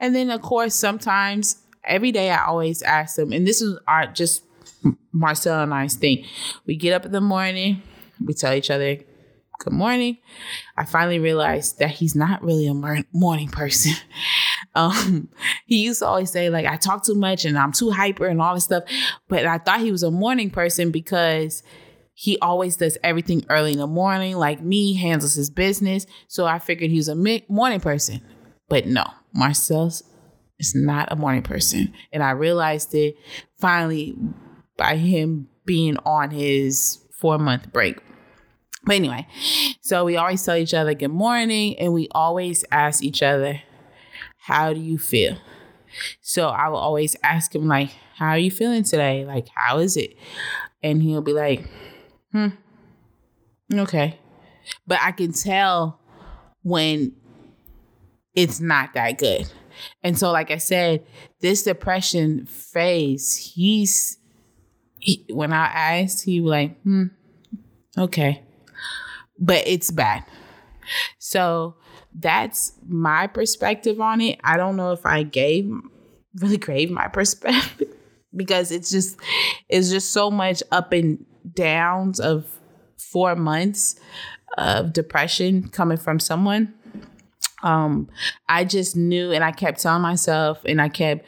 And then, of course, sometimes every day I always ask him, and this is our just Marcel and I's thing. We get up in the morning, we tell each other good morning. I finally realized that he's not really a morning person. He used to always say, like, I talk too much and I'm too hyper and all this stuff. But I thought he was a morning person because he always does everything early in the morning, like me, handles his business. So I figured he was a morning person. But no, Marcel is not a morning person. And I realized it finally by him being on his 4-month break. But anyway, so we always tell each other good morning, and we always ask each other, how do you feel? So I will always ask him, like, how are you feeling today? Like, how is it? And he'll be like, okay. But I can tell when it's not that good. And so, like I said, this depression phase, when I asked, he was like, okay. But it's bad. So that's my perspective on it. I don't know if I really gave my perspective because it's just so much up and downs of 4 months of depression coming from someone. I just knew, and I kept telling myself, and I kept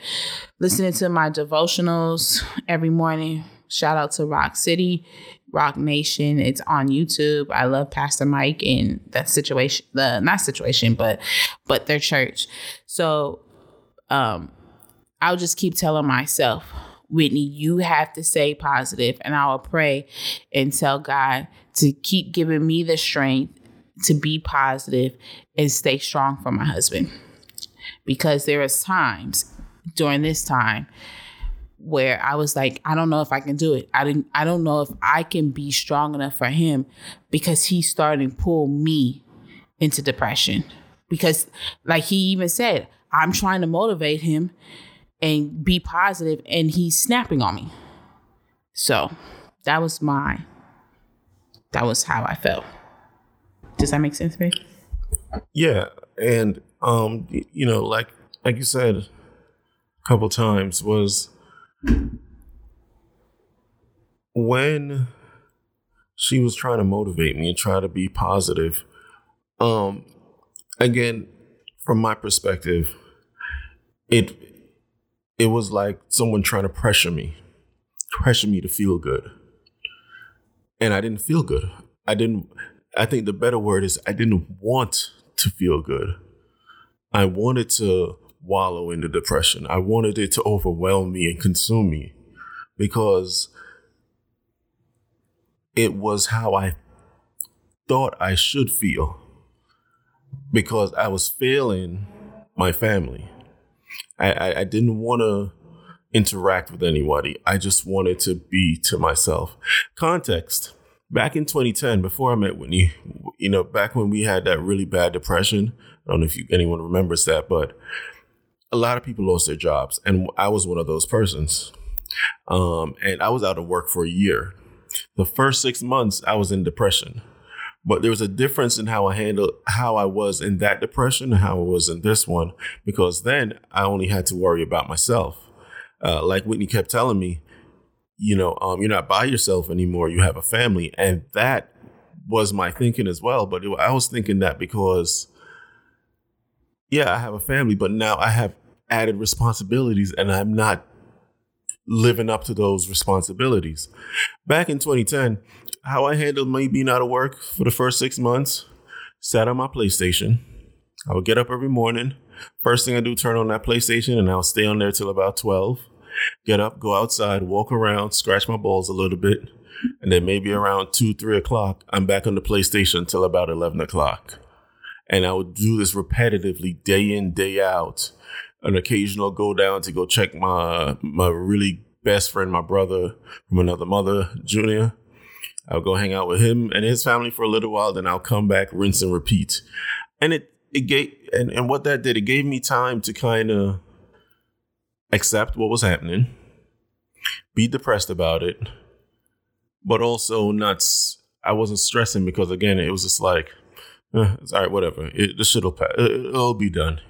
listening to my devotionals every morning. Shout out to Rock City, Rock Nation. It's on YouTube. I love Pastor Mike and that situation, but their church. So, I'll just keep telling myself, Whitney, you have to stay positive, and I will pray and tell God to keep giving me the strength to be positive and stay strong for my husband. Because there is times during this time where I was like, I don't know if I can do it. I don't know if I can be strong enough for him, because he started to pull me into depression. Because, like he even said, I'm trying to motivate him and be positive, and he's snapping on me. So that was how I felt. Does that make sense, babe? Yeah. And, you know, like you said a couple times, was when she was trying to motivate me and try to be positive, again, from my perspective, it was like someone trying to pressure me to feel good. And I didn't feel good. I think the better word is I didn't want to feel good. I wanted to wallow in the depression. I wanted it to overwhelm me and consume me, because it was how I thought I should feel, because I was failing my family. I didn't want to interact with anybody. I just wanted to be to myself. Context. Back in 2010, before I met Whitney, you know, back when we had that really bad depression, I don't know if anyone remembers that, but a lot of people lost their jobs, and I was one of those persons. And I was out of work for a year. The first 6 months, I was in depression, but there was a difference in how I handled how I was in that depression and how I was in this one, because then I only had to worry about myself. Like Whitney kept telling me, you know, you're not by yourself anymore. You have a family. And that was my thinking as well. But I was thinking that because, yeah, I have a family, but now I have added responsibilities, and I'm not living up to those responsibilities. Back in 2010, how I handled me being out of work for the first 6 months, sat on my PlayStation. I would get up every morning. First thing I do, turn on that PlayStation, and I'll stay on there till about 12. Get up, go outside, walk around, scratch my balls a little bit. And then maybe around 2, 3 o'clock, I'm back on the PlayStation until about 11 o'clock. And I would do this repetitively day in, day out. An occasional go down to go check my really best friend, my brother from another mother, Junior. I'll go hang out with him and his family for a little while. Then I'll come back, rinse and repeat. And it gave, and what that did, it gave me time to kind of accept what was happening, be depressed about it, but also I wasn't stressing because, again, it was just like, it's all right, whatever. This shit'll pass. It'll be done.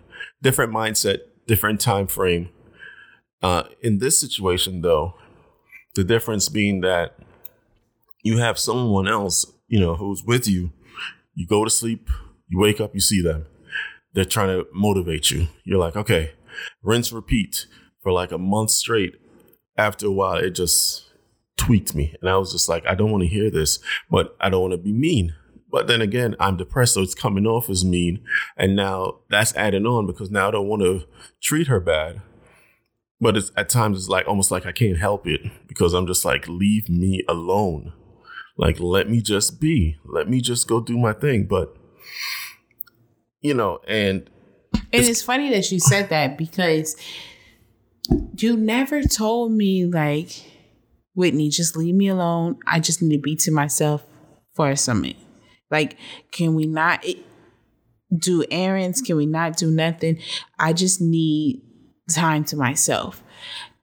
Different mindset, different time frame. In this situation, though, the difference being that you have someone else, who's with you. You go to sleep, you wake up, you see them. They're trying to motivate you. You're like, okay, rinse, repeat for like a month straight. After a while, it just tweaked me. And I was just like, I don't want to hear this, but I don't want to be mean. But then again, I'm depressed, so it's coming off as mean. And now that's adding on because now I don't want to treat her bad. But at times it's like almost like I can't help it because I'm just like, leave me alone. Like, let me just be. Let me just go do my thing. But, and... It's funny that you said that because you never told me, like, Whitney, just leave me alone. I just need to be to myself for a summit. Like, can we not do errands? Can we not do nothing? I just need time to myself.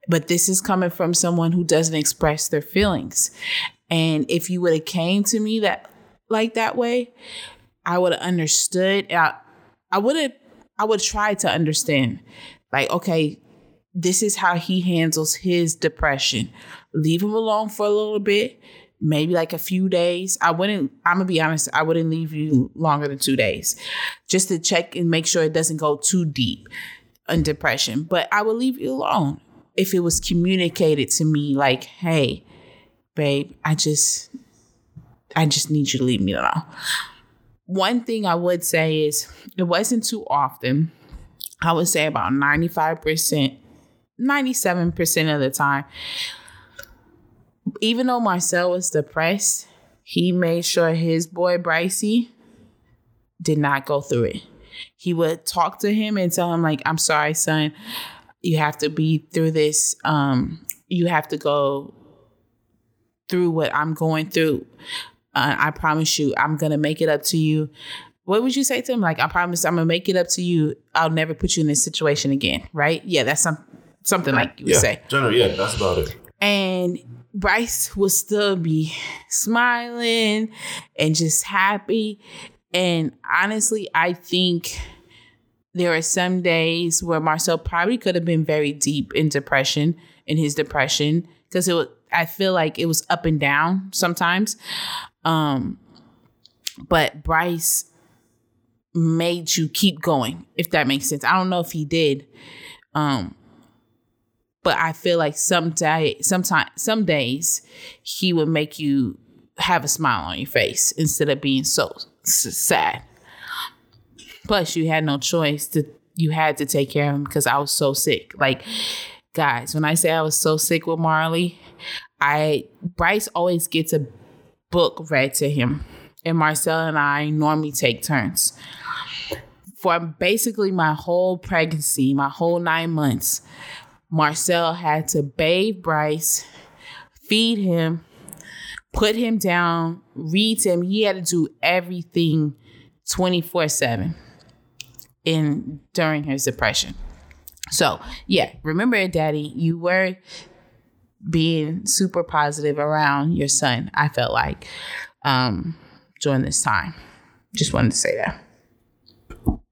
But this is coming from someone who doesn't express their feelings. And if you would have came to me that way, I would have understood. I would try to understand. Like, okay, this is how he handles his depression. Leave him alone for a little bit. Maybe like a few days. I'm going to be honest, I wouldn't leave you longer than 2 days just to check and make sure it doesn't go too deep in depression. But I would leave you alone if it was communicated to me like, hey, babe, I just need you to leave me alone. One thing I would say is it wasn't too often. I would say about 95%, 97% of the time. Even though Marcel was depressed, he made sure his boy Brycey did not go through it. He would talk to him and tell him, like, I'm sorry, son, you have to be through this. You have to go through what I'm going through. I promise you, I'm going to make it up to you. What would you say to him? Like, I promise I'm going to make it up to you. I'll never put you in this situation again. Right? Yeah, that's something like you would say. General, yeah, that's about it. And Bryce will still be smiling and just happy. And honestly, I think there are some days where Marcel probably could have been very deep in his depression, because I feel like it was up and down sometimes. But Bryce made you keep going, if that makes sense. I don't know if he did. But I feel like some days he would make you have a smile on your face instead of being so sad. Plus, you had no choice. You had to take care of him because I was so sick. Like, guys, when I say I was so sick with Marley, Bryce always gets a book read to him. And Marcel and I normally take turns. For basically my whole pregnancy, my whole 9 months, Marcel had to bathe Bryce, feed him, put him down, read to him. He had to do everything 24/7 during his depression. So, yeah, remember it, Daddy, you were being super positive around your son, I felt like, during this time. Just wanted to say that.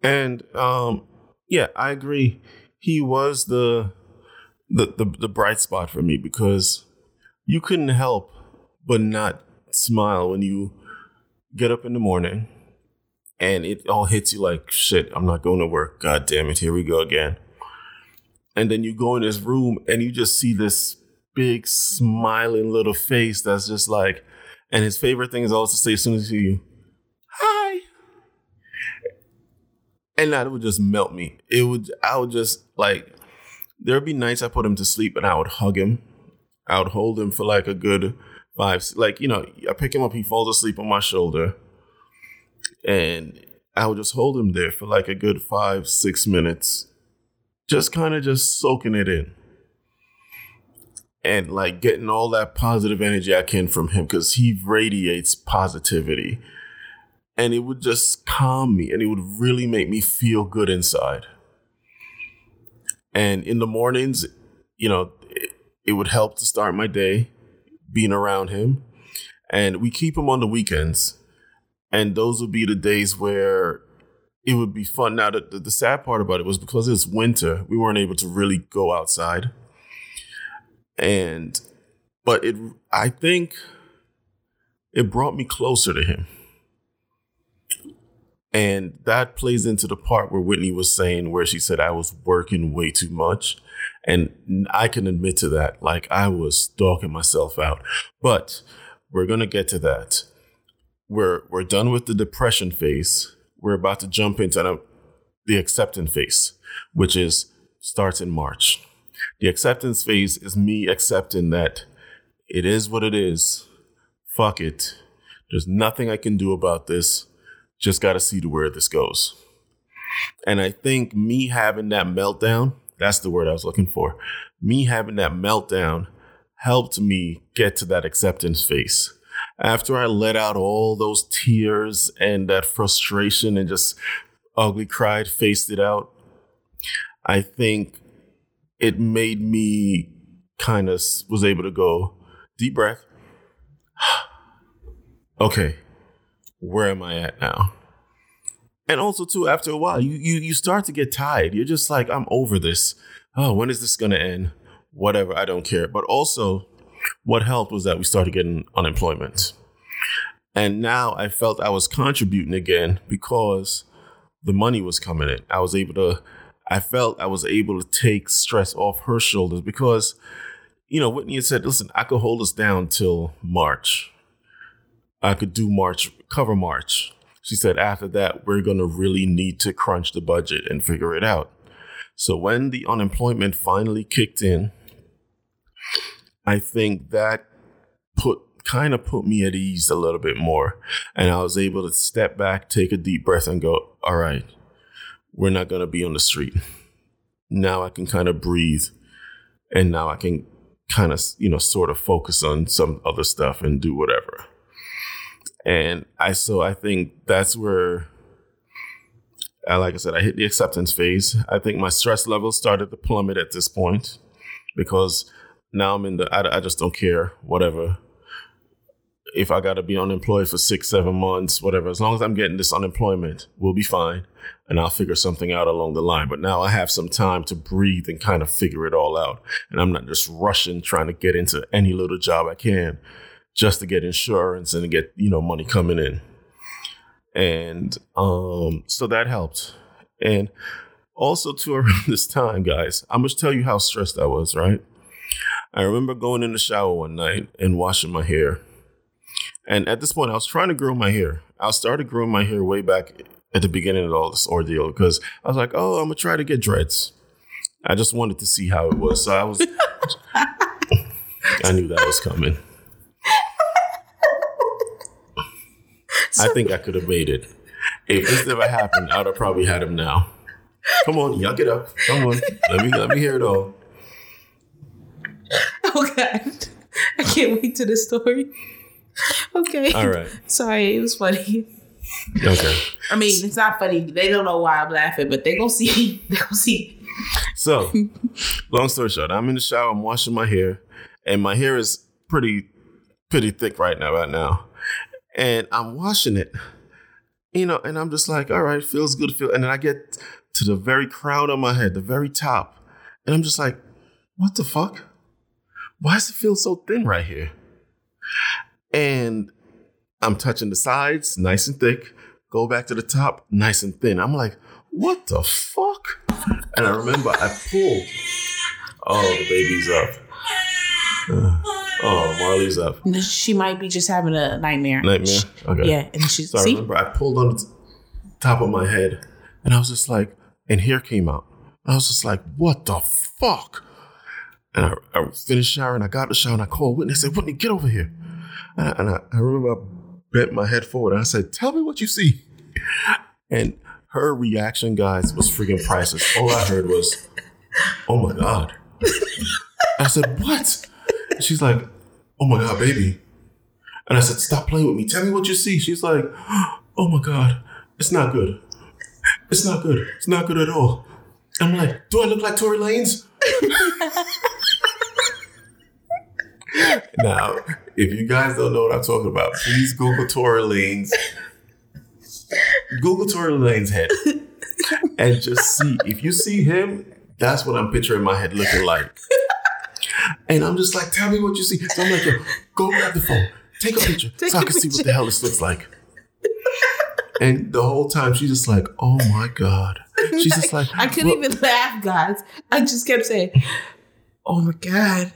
And, yeah, I agree. He was the bright spot for me because you couldn't help but not smile when you get up in the morning and it all hits you like, shit, I'm not going to work. God damn it. Here we go again. And then you go in this room and you just see this big smiling little face that's just like, and his favorite thing is also to say as soon as you, hi. And that would just melt me. I would just like, there'd be nights I put him to sleep and I would hug him. I would hold him for like a good 5, like, you know, I pick him up, he falls asleep on my shoulder. And I would just hold him there for like a good 5-6 minutes. Just kind of just soaking it in. And like getting all that positive energy I can from him because he radiates positivity. And it would just calm me and it would really make me feel good inside. And in the mornings, you know, it would help to start my day being around him. And we keep him on the weekends. And those would be the days where it would be fun. Now, the sad part about it was because it's winter, we weren't able to really go outside. I think it brought me closer to him. And that plays into the part where Whitney was saying, where she said I was working way too much. And I can admit to that, like I was stalking myself out. But we're going to get to that. We're done with the depression phase. We're about to jump into the acceptance phase, which starts in March. The acceptance phase is me accepting that it is what it is. Fuck it. There's nothing I can do about this. Just got to see to where this goes. And I think me having that meltdown, that's the word I was looking for. Me having that meltdown helped me get to that acceptance phase. After I let out all those tears and that frustration and just ugly cried, faced it out, I think it made me kind of was able to go deep breath. Okay, where am I at now? And also, too, after a while, you start to get tired. You're just like, I'm over this. Oh, when is this going to end? Whatever, I don't care. But also, what helped was that we started getting unemployment. And now I felt I was contributing again because the money was coming in. I felt I was able to take stress off her shoulders because, you know, Whitney had said, listen, I could hold us down till March. I could do March, cover March. She said, after that, we're going to really need to crunch the budget and figure it out. So when the unemployment finally kicked in, I think that put me at ease a little bit more. And I was able to step back, take a deep breath and go, all right, we're not going to be on the street. Now I can kind of breathe. And now I can kind of, you know, sort of focus on some other stuff and do whatever. And I think that's where, like I said, I hit the acceptance phase. I think my stress level started to plummet at this point because now I'm in I just don't care, whatever. If I got to be unemployed for 6-7 months, whatever, as long as I'm getting this unemployment, we'll be fine. And I'll figure something out along the line. But now I have some time to breathe and kind of figure it all out. And I'm not just rushing, trying to get into any little job I can just to get insurance and to get, you know, money coming in. And so that helped. And also too, around this time, guys, I'm going to tell you how stressed I was, right? I remember going in the shower one night and washing my hair. And at this point, I was trying to grow my hair. I started growing my hair way back at the beginning of all this ordeal because I was like, oh, I'm going to try to get dreads. I just wanted to see how it was. So I knew that was coming. I think I could have made it. If this never happened, I would have probably had him now. Come on, yuck it up. Come on. Let me hear it all. Oh, God. I can't wait to the story. Okay. All right. Sorry, it was funny. Okay. I mean, it's not funny. They don't know why I'm laughing, but they're going to see. They're going to see. So, long story short, I'm in the shower. I'm washing my hair. And my hair is pretty thick right now. And I'm washing it, you know, and I'm just like, all right, feels good. And then I get to the very crown of my head, the very top. And I'm just like, what the fuck? Why does it feel so thin right here? And I'm touching the sides, nice and thick. Go back to the top, nice and thin. I'm like, what the fuck? And I remember I pulled. Oh, the baby's up. Oh, Marley's up. She might be just having a nightmare. Nightmare? Okay. Yeah. And she's, so I remember I pulled on the top of my head and I was just like, and hair came out. I was just like, what the fuck? And I finished showering. I got out the shower and I called Whitney. I said, Whitney, get over here. And I remember I bent my head forward and I said, tell me what you see. And her reaction, guys, was freaking priceless. All I heard was, oh my God. I said, what? She's like, oh my God, baby. And I said, stop playing with me. Tell me what you see. She's like, oh my God, it's not good. It's not good. It's not good at all. I'm like, do I look like Tory Lanez? Now, if you guys don't know what I'm talking about, please Google Tory Lanez. Google Tory Lanez head. And just see. If you see him, that's what I'm picturing my head looking like. And I'm just like, tell me what you see. So I'm like, yo, go grab the phone. Take a picture so I can see what the hell this looks like. And the whole time, she's just like, oh my God. She's just like, I couldn't even laugh, guys. I just kept saying, oh my God.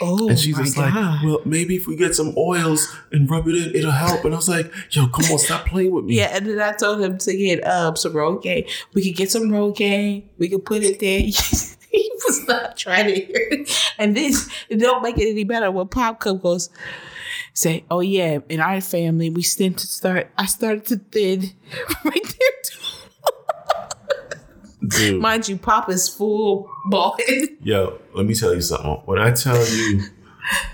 Oh, and she's just like, well, maybe if we get some oils and rub it in, it'll help. And I was like, yo, come on, stop playing with me. Yeah, and then I told him to get some Rogaine. We could get some Rogaine. We could put it there. He was not trying to hear it. And this, it don't make it any better when Pop goes, say, oh yeah, in our family, I started to thin right there too. Dude. Mind you, Pop is full balling. Yo, let me tell you something. When I tell you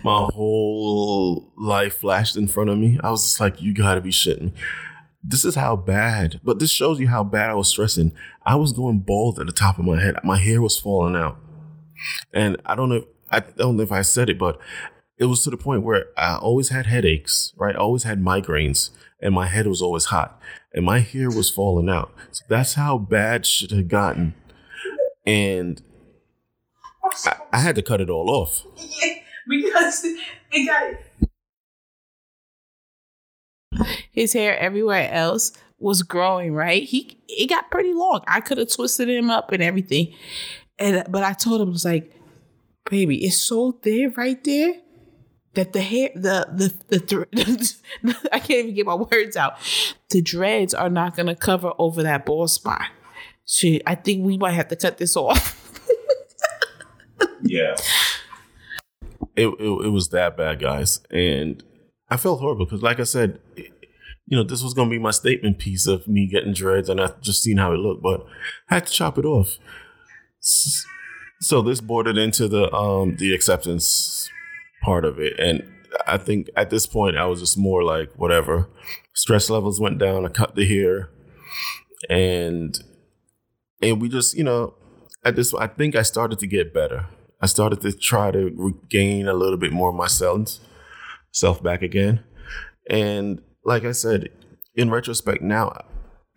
my whole life flashed in front of me, I was just like, you gotta be shitting me. This is how bad, but this shows you how bad I was stressing. I was going bald at the top of my head. My hair was falling out. And I don't know if I said it, but it was to the point where I always had headaches, right? I always had migraines and my head was always hot and my hair was falling out. So that's how bad shit had gotten. And I had to cut it all off. Yeah, because it got his hair everywhere else was growing, right? It got pretty long. I could have twisted him up and everything. But I told him, I was like, baby, it's so thin right there. That the hair, the I can't even get my words out. The dreads are not going to cover over that bald spot. Shit, I think we might have to cut this off. Yeah. It was that bad, guys. And I felt horrible because, like I said, this was going to be my statement piece of me getting dreads and I just seen how it looked. But I had to chop it off. So this bordered into the acceptance part of it, and I think at this point I was just more like whatever. Stress levels went down. I cut the hair, and we just I think I started to get better. I started to try to regain a little bit more of myself back again. And like I said, in retrospect now,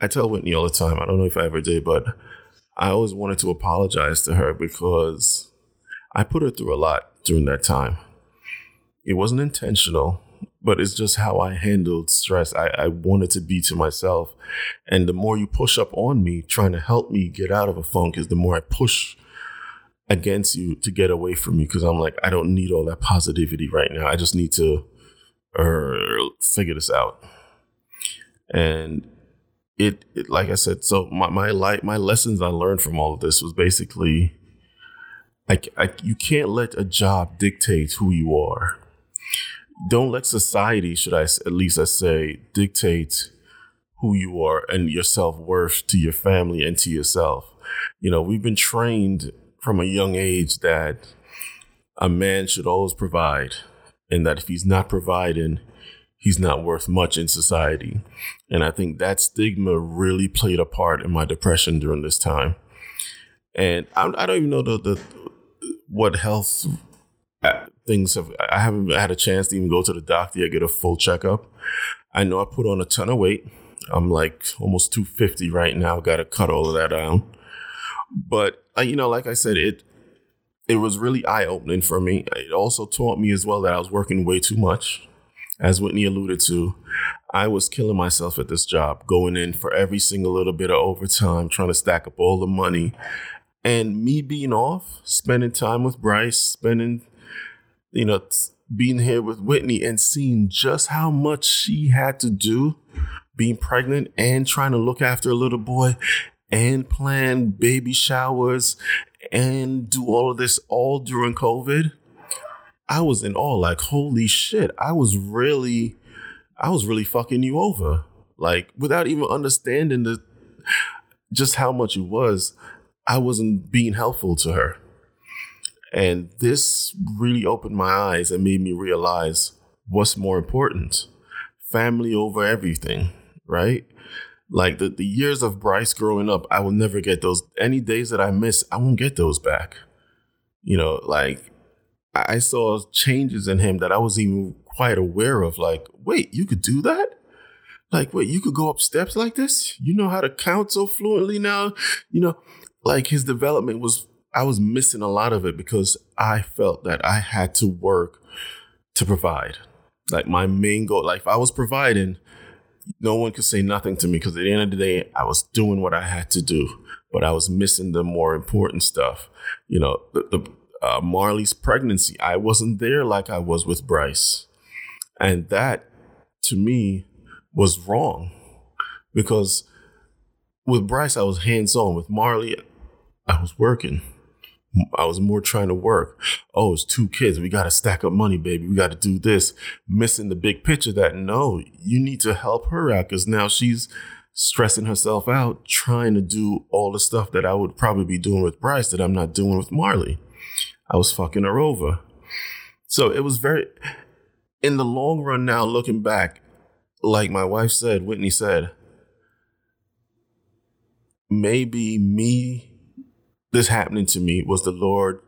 I tell Whitney all the time. I don't know if I ever did, but I always wanted to apologize to her because I put her through a lot during that time. It wasn't intentional, but it's just how I handled stress. I wanted to be to myself. And the more you push up on me, trying to help me get out of a funk is the more I push against you to get away from you. Because I'm like, I don't need all that positivity right now. I just need to figure this out. And it like I said, so my lessons I learned from all of this was basically, you can't let a job dictate who you are. Don't let society, dictate who you are and your self-worth to your family and to yourself. We've been trained from a young age that a man should always provide, and that if he's not providing, he's not worth much in society. And I think that stigma really played a part in my depression during this time. And I don't even know what health things have. I haven't had a chance to even go to the doctor yet, get a full checkup. I know I put on a ton of weight. I'm like almost 250 right now. Got to cut all of that down. But, like I said, it was really eye-opening for me. It also taught me as well that I was working way too much. As Whitney alluded to, I was killing myself at this job, going in for every single little bit of overtime, trying to stack up all the money. And me being off, spending time with Bryce, spending being here with Whitney and seeing just how much she had to do being pregnant and trying to look after a little boy and plan baby showers and do all of this all during COVID, I was in awe, like, holy shit, I was really fucking you over, like, without even understanding just how much it was. I wasn't being helpful to her. And this really opened my eyes and made me realize what's more important. Family over everything, right? Like the years of Bryce growing up, I will never get those. Any days that I miss, I won't get those back. You know, like I saw changes in him that I wasn't even quite aware of. Like, wait, you could do that? Like, wait, you could go up steps like this? You know how to count so fluently now? You know, like his development was, I was missing a lot of it because I felt that I had to work to provide. Like my main goal, like if I was providing, no one could say nothing to me because at the end of the day, I was doing what I had to do, but I was missing the more important stuff. You know, the Marley's pregnancy, I wasn't there like I was with Bryce. And that to me was wrong because with Bryce, I was hands-on. With Marley, I was working. I was more trying to work. Oh, it's two kids. We got to stack up money, baby. We got to do this. Missing the big picture that, no, you need to help her out because now she's stressing herself out, trying to do all the stuff that I would probably be doing with Bryce that I'm not doing with Marley. I was fucking her over. So it was very, in the long run now, looking back, like my wife said, Whitney said, maybe me, this happening to me was the Lord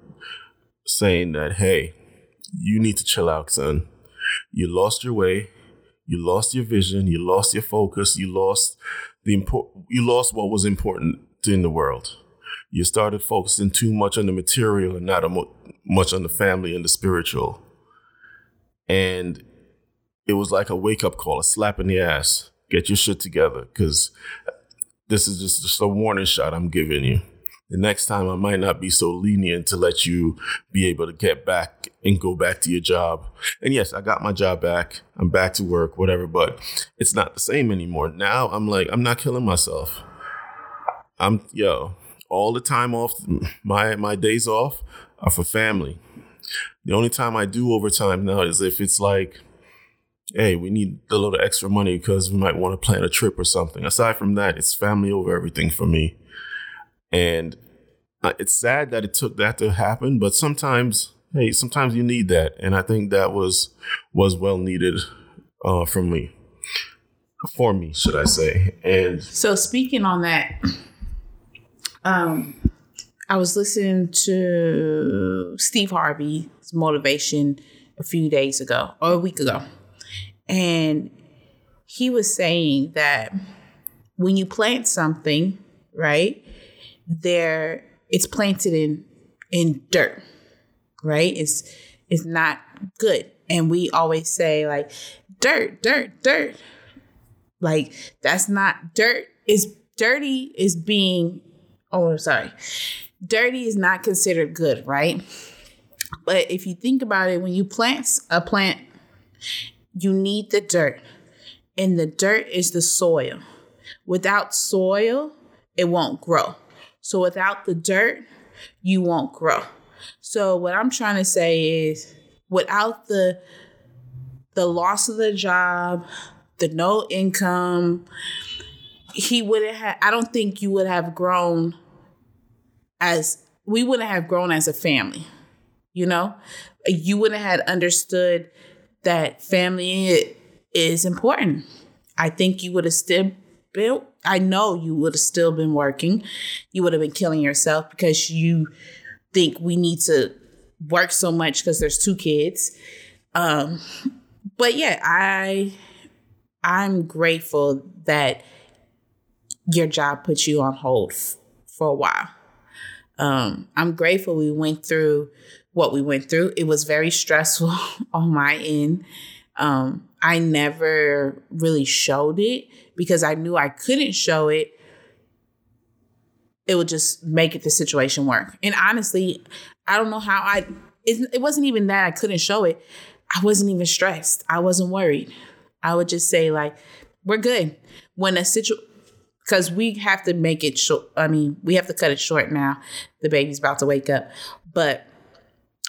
saying that, hey, you need to chill out, son. You lost your way. You lost your vision. You lost your focus. You lost you lost what was important in the world. You started focusing too much on the material and not much on the family and the spiritual. And it was like a wake-up call, a slap in the ass. Get your shit together because this is just a warning shot I'm giving you. The next time I might not be so lenient to let you be able to get back and go back to your job. And yes, I got my job back. I'm back to work, whatever, but it's not the same anymore. Now I'm like, I'm not killing myself. All the time off, my days off are for family. The only time I do overtime now is if it's like, hey, we need a little extra money because we might want to plan a trip or something. Aside from that, it's family over everything for me. And it's sad that it took that to happen, but sometimes you need that. And I think that was well needed for me, should I say. And so speaking on that, I was listening to Steve Harvey's motivation a few days ago or a week ago. And he was saying that when you plant something, right, there it's planted in dirt, right? It's not good. And we always say like dirt, like that's not dirt. It's dirty is being, dirty is not considered good, right? But if you think about it, when you plant a plant, you need the dirt, and the dirt is the soil. Without soil, it won't grow. So without the dirt, you won't grow. So what I'm trying to say is without the loss of the job, the no income, I don't think you would have grown we wouldn't have grown as a family. You know, you wouldn't have understood that family is important. I think you would have I know you would have still been working. You would have been killing yourself because you think we need to work so much because there's two kids. But yeah, I'm grateful that your job put you on hold for a while. I'm grateful we went through what we went through. It was very stressful on my end. I never really showed it because I knew I couldn't show it. It would just make the situation work. And honestly, I don't know how it wasn't even that I couldn't show it. I wasn't even stressed. I wasn't worried. I would just say, like, we're good. When a situation, because we have to make it short. I mean, we have to cut it short now. The baby's about to wake up. But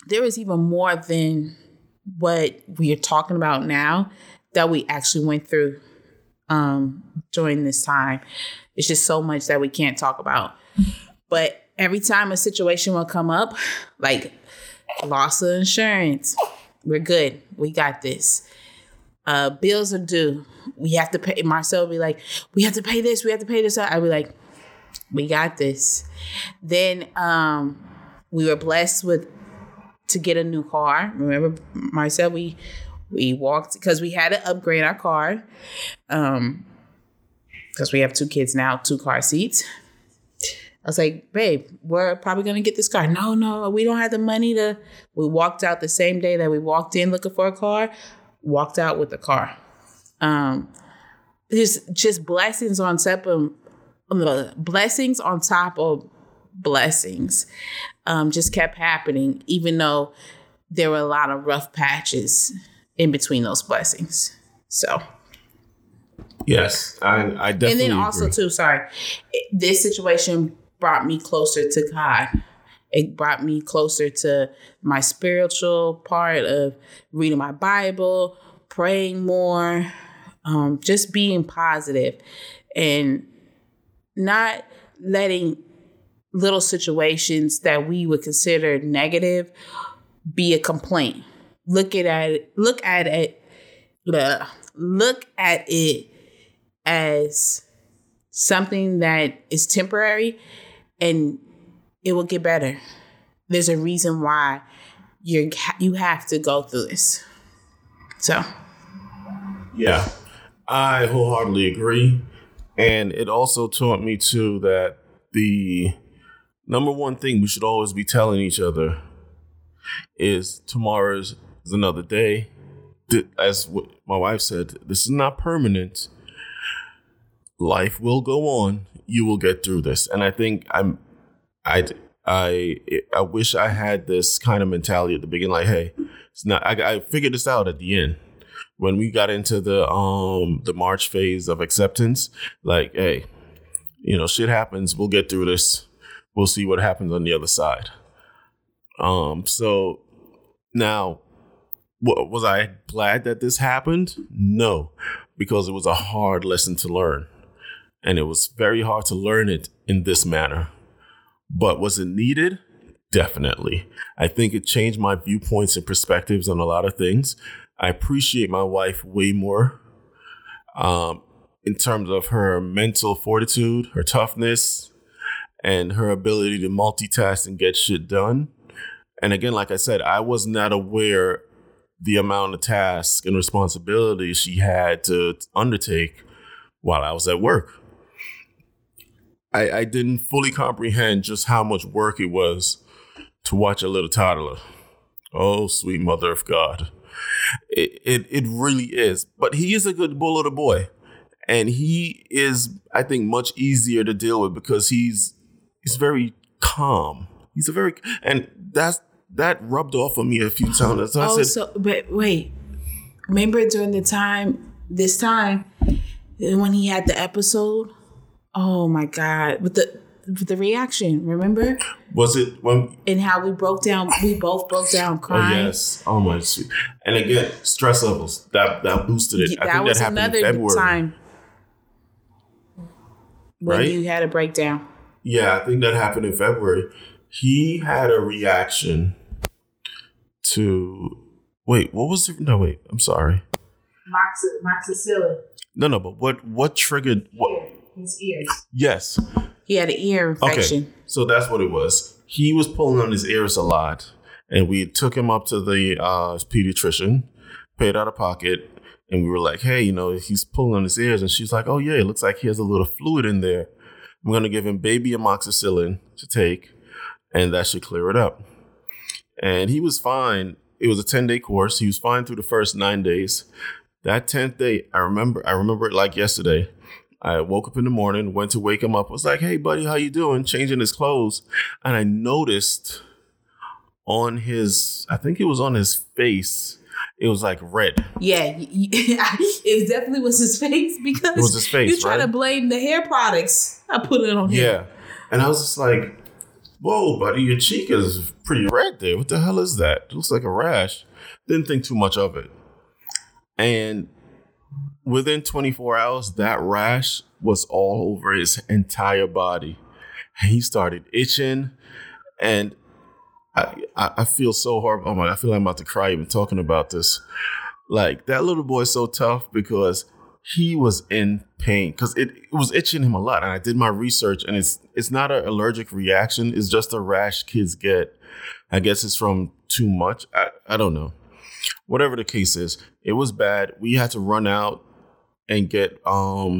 there was even more than what we are talking about now that we actually went through during this time. It's just so much that we can't talk about. But every time a situation will come up, like loss of insurance, we're good. We got this. Bills are due. We have to pay. Marcel would be like, we have to pay this. We have to pay this. I'd be like, we got this. Then we were blessed to get a new car. Remember, Marcel, we walked because we had to upgrade our car because we have 2 kids now, 2 car seats. I was like, babe, we're probably going to get this car. No, we don't have the money to. We walked out the same day that we walked in looking for a car, walked out with the car. There's just blessings on top of blessings. Just kept happening, even though there were a lot of rough patches in between those blessings. So, yes, I definitely. And then also agree. This situation brought me closer to God. It brought me closer to my spiritual part of reading my Bible, praying more, just being positive, and not letting little situations that we would consider negative be a complaint. Look at it as something that is temporary, and it will get better. There's a reason why you have to go through this. So, yeah, I wholeheartedly agree, and it also taught me too that the number one thing we should always be telling each other is tomorrow's is another day. As what my wife said, this is not permanent. Life will go on. You will get through this. And I think I wish I had this kind of mentality at the beginning. Like, hey, it's not. I figured this out at the end when we got into the March phase of acceptance. Like, hey, shit happens. We'll get through this. We'll see what happens on the other side. So now, was I glad that this happened? No, because it was a hard lesson to learn, and it was very hard to learn it in this manner. But was it needed? Definitely. I think it changed my viewpoints and perspectives on a lot of things. I appreciate my wife way more in terms of her mental fortitude, her toughness, and her ability to multitask and get shit done. And again, like I said, I was not aware the amount of tasks and responsibilities she had to undertake while I was at work. I didn't fully comprehend just how much work it was to watch a little toddler. Oh, sweet mother of God. It really is. But he is a good little boy. And he is, I think, much easier to deal with because he's very calm. He's a very, and that rubbed off on me a few times. So but wait, remember during the time, this time, when he had the episode? Oh my God! With the reaction, remember? Was it when? And how we broke down. We both broke down crying. Oh yes! Oh my sweet! And again, stress levels that boosted it. I think that happened in February. Time when you had a breakdown. Yeah, I think that happened in February. He had a reaction to. I'm sorry. Moxicillin. No, but what triggered what? His ears. Yes. He had an ear infection. Okay. So that's what it was. He was pulling on his ears a lot. And we took him up to the pediatrician, paid out of pocket. And we were like, hey, he's pulling on his ears. And she's like, oh, yeah, it looks like he has a little fluid in there. I'm going to give him baby amoxicillin to take. And that should clear it up. And he was fine. It was a 10-day course. He was fine through the first 9 days. That 10th day, I remember it like yesterday. I woke up in the morning, went to wake him up, was like, hey, buddy, how you doing? Changing his clothes. And I noticed on his face, it was like red. Yeah, it definitely was his face, because it was his face, you try to blame the hair products. I put it on him. Yeah, and I was just like, whoa, buddy, your cheek is pretty red there. What the hell is that? It looks like a rash. Didn't think too much of it. And within 24 hours, that rash was all over his entire body. And he started itching. And I feel so horrible. Oh my God, I feel like I'm about to cry even talking about this. Like, that little boy is so tough because he was in pain, because it was itching him a lot. And I did my research, and it's not an allergic reaction. It's just a rash kids get. I guess it's from too much. I don't know. Whatever the case is, it was bad. We had to run out and get not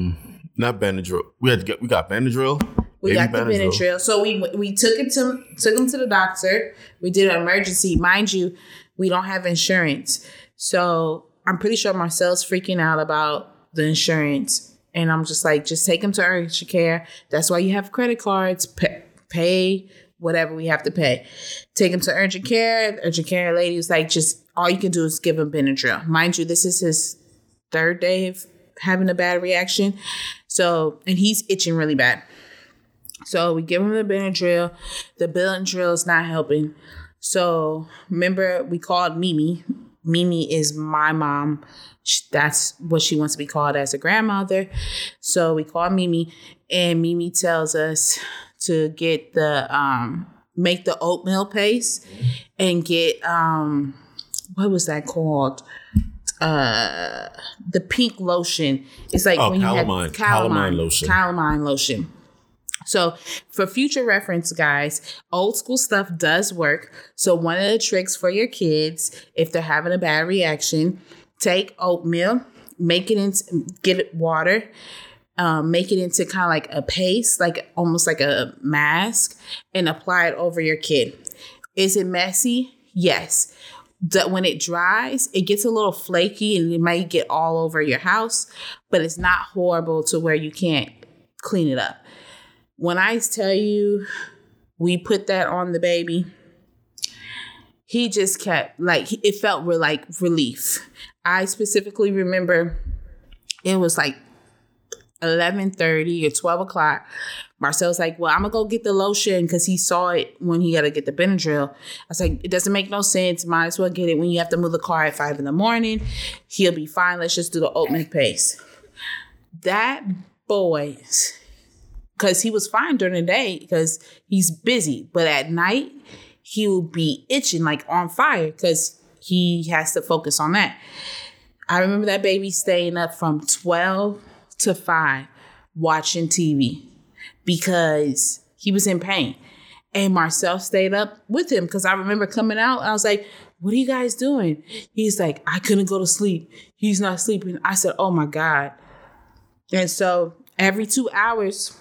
Benadryl. We got Benadryl. We got the Benadryl. So we took him to the doctor. We did an emergency. Mind you, we don't have insurance. So I'm pretty sure Marcel's freaking out about the insurance. And I'm just like, just take him to urgent care. That's why you have credit cards. Pay whatever we have to pay. Take him to urgent care. The urgent care lady was like, just all you can do is give him Benadryl. Mind you, this is his third day of having a bad reaction. So, and he's itching really bad. So we give him the Benadryl. The Benadryl is not helping. So remember, we called Mimi. Mimi is my mom. That's what she wants to be called as a grandmother. So we called Mimi, and Mimi tells us to get the make the oatmeal paste and get what was that called? The pink lotion. It's like calamine lotion. So for future reference, guys, old school stuff does work. So one of the tricks for your kids, if they're having a bad reaction, take oatmeal, make it into, get water, make it into kind of like a paste, like almost like a mask, and apply it over your kid. Is it messy? Yes. When it dries, it gets a little flaky and it might get all over your house, but it's not horrible to where you can't clean it up. When I tell you we put that on the baby, he just kept, like, it felt like relief. I specifically remember it was like 11:30 or 12 o'clock. Marcel's like, well, I'm going to go get the lotion, because he saw it when he got to get the Benadryl. I was like, it doesn't make no sense. Might as well get it when you have to move the car at 5 a.m. He'll be fine. Let's just do the oatmeal paste. That boy... Because he was fine during the day because he's busy. But at night, he will be itching, like on fire, because he has to focus on that. I remember that baby staying up from 12 to 5 watching TV because he was in pain. And Marcel stayed up with him, because I remember coming out. I was like, what are you guys doing? He's like, I couldn't go to sleep. He's not sleeping. I said, oh, my God. And so every 2 hours...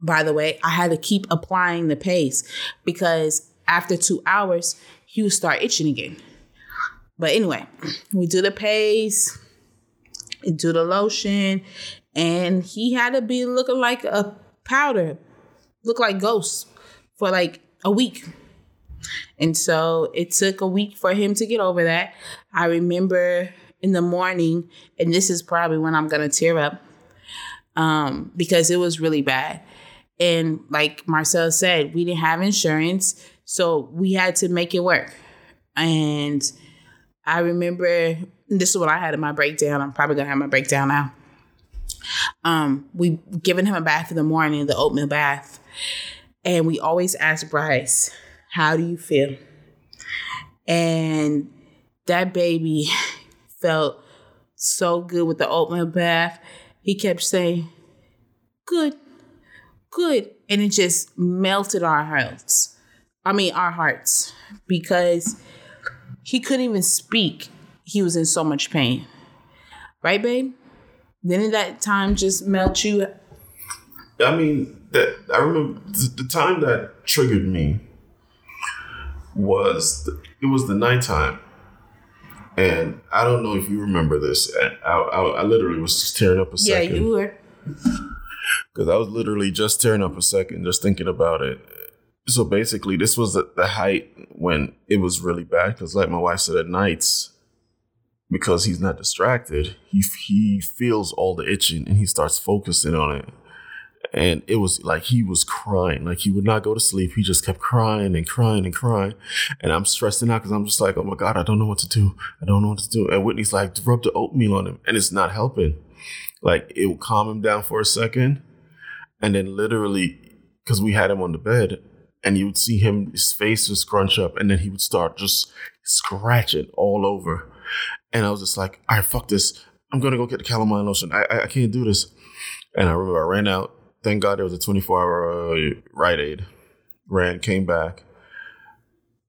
By the way, I had to keep applying the paste, because after 2 hours, he would start itching again. But anyway, we do the paste, do the lotion, and he had to be looking like a powder, look like ghosts for like a week. And so it took a week for him to get over that. I remember in the morning, and this is probably when I'm going to tear up, because it was really bad. And like Marcel said, we didn't have insurance, so we had to make it work. And I remember, this is what I had in my breakdown. I'm probably going to have my breakdown now. We given him a bath in the morning, the oatmeal bath. And we always ask Bryce, how do you feel? And that baby felt so good with the oatmeal bath. He kept saying, good. And it just melted our hearts. Because he couldn't even speak. He was in so much pain. Right, babe? Didn't that time just melt you? I remember the time that triggered me was the nighttime. And I don't know if you remember this. I literally was just tearing up a second. Yeah, you were. Because I was literally just tearing up a second, just thinking about it. So basically, this was the height when it was really bad. Because like my wife said, at nights, because he's not distracted, he feels all the itching and he starts focusing on it. And it was like he was crying, like he would not go to sleep. He just kept crying and crying and crying. And I'm stressing out because I'm just like, oh, my God, I don't know what to do. I don't know what to do. And Whitney's like, rub the oatmeal on him. And it's not helping. Like, it will calm him down for a second. And then literally, because we had him on the bed, and you would see him, his face would scrunch up. And then he would start just scratching all over. And I was just like, all right, fuck this. I'm going to go get the calamine lotion. I can't do this. And I remember I ran out. Thank God there was a 24-hour Rite Aid. Ran, came back.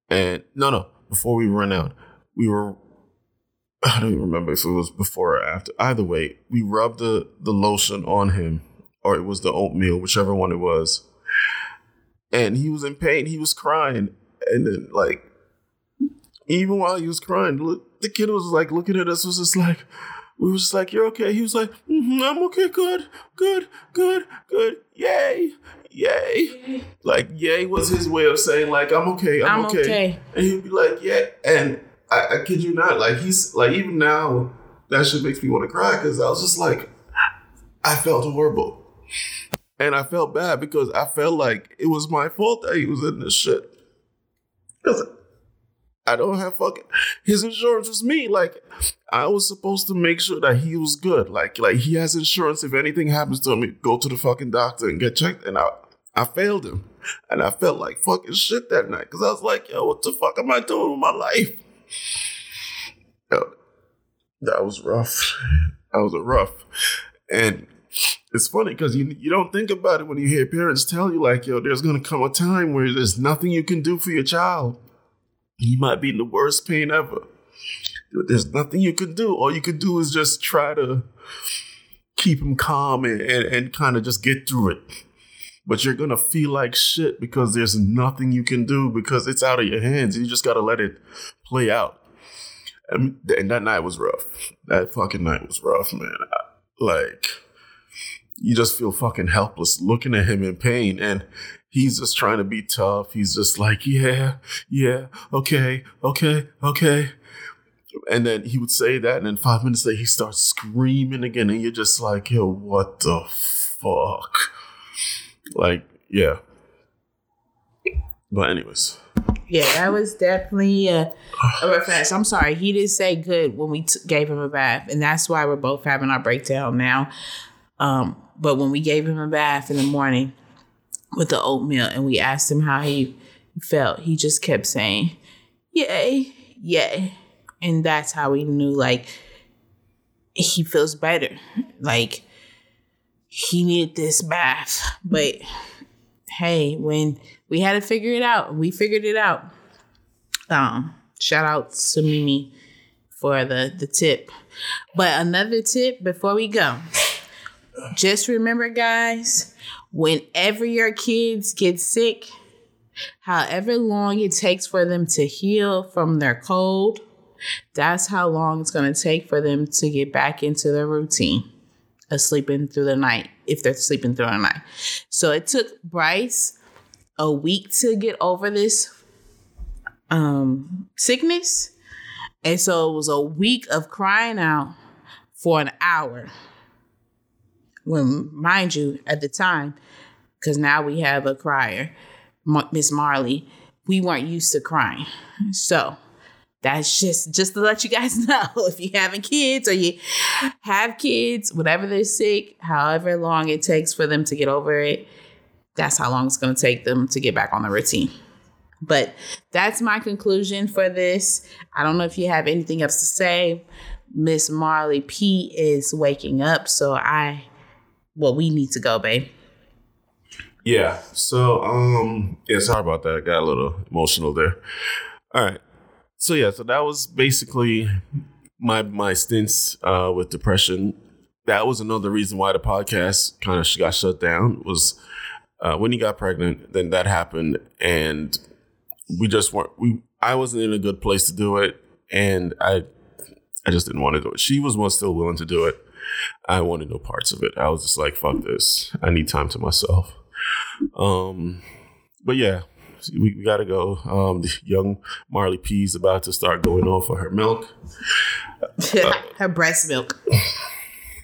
And no, before we ran out, we were, I don't even remember if it was before or after. Either way, we rubbed the lotion on him, or it was the oatmeal, whichever one it was. And he was in pain. He was crying. And then, like, even while he was crying, look, the kid was, like, looking at us, was just like, we were just like, you're okay. He was like, mm-hmm, I'm okay. Good. Yay. Like, yay was his way of saying, like, I'm okay. I'm okay. And he'd be like, yeah. And I kid you not, like, he's like, even now, that shit makes me want to cry, because I was just like, I felt horrible. And I felt bad because I felt like it was my fault that he was in this shit. I don't have fucking, his insurance was me. Like, I was supposed to make sure that he was good. Like he has insurance. If anything happens to him, go to the fucking doctor and get checked. And I failed him. And I felt like fucking shit that night. Because I was like, yo, what the fuck am I doing with my life? Yo, that was rough. That was rough. And it's funny because you don't think about it when you hear parents tell you, like, yo, there's going to come a time where there's nothing you can do for your child. He might be in the worst pain ever. There's nothing you can do. All you can do is just try to keep him calm and kind of just get through it. But you're going to feel like shit because there's nothing you can do, because it's out of your hands. You just got to let it play out. And that night was rough. That fucking night was rough, man. Like, you just feel fucking helpless looking at him in pain. And he's just trying to be tough. He's just like, yeah, okay. And then he would say that, and then 5 minutes later, he starts screaming again. And you're just like, yo, what the fuck? Like, yeah. But anyways. Yeah, that was definitely a reflex. I'm sorry. He didn't say good when we gave him a bath. And that's why we're both having our breakdown now. But when we gave him a bath in the morning with the oatmeal and we asked him how he felt, he just kept saying, yay. And that's how we knew, like, he feels better. Like, he needed this bath. But, hey, when we had to figure it out, we figured it out. Shout out to Mimi for the tip. But another tip before we go. Just remember, guys, whenever your kids get sick, however long it takes for them to heal from their cold, that's how long it's going to take for them to get back into their routine of sleeping through the night, if they're sleeping through the night. So it took Bryce a week to get over this sickness. And so it was a week of crying out for an hour. When, mind you, at the time, because now we have a crier, Miss Marley, we weren't used to crying. So that's just to let you guys know, if you're having kids or you have kids, whatever they're sick, however long it takes for them to get over it, that's how long it's going to take them to get back on the routine. But that's my conclusion for this. I don't know if you have anything else to say. Miss Marley P is waking up, so we need to go, babe. Yeah. So, sorry about that. I got a little emotional there. All right. So, yeah. So that was basically my stints with depression. That was another reason why the podcast kind of got shut down, was when he got pregnant, then that happened. And we just I wasn't in a good place to do it. And I just didn't want to do it. She was still willing to do it. I wanted no parts of it. I was just like, fuck this. I need time to myself. But yeah, we gotta go. The young Marley P is about to start going off for her milk. Her breast milk.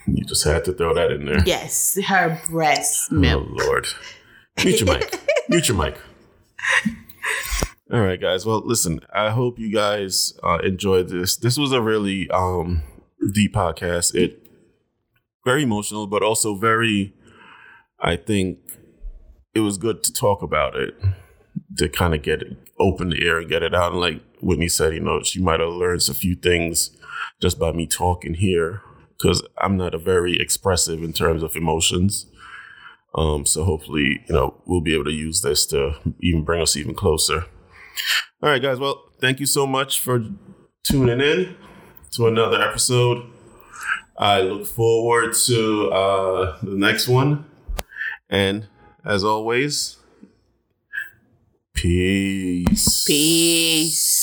You just had to throw that in there. Yes, her breast milk. Oh, Lord. Mute your mic. Mute your mic. All right, guys. Well, listen, I hope you guys enjoyed this. This was a really deep podcast. It very emotional, but also very, I think it was good to talk about it, to kind of get it, open the air and get it out. And like Whitney said, you know, she might have learned a few things just by me talking here, because I'm not a very expressive in terms of emotions. So hopefully, you know, we'll be able to use this to even bring us even closer. All right, guys. Well, thank you so much for tuning in to another episode. I look forward to the next one. And as always, peace. Peace.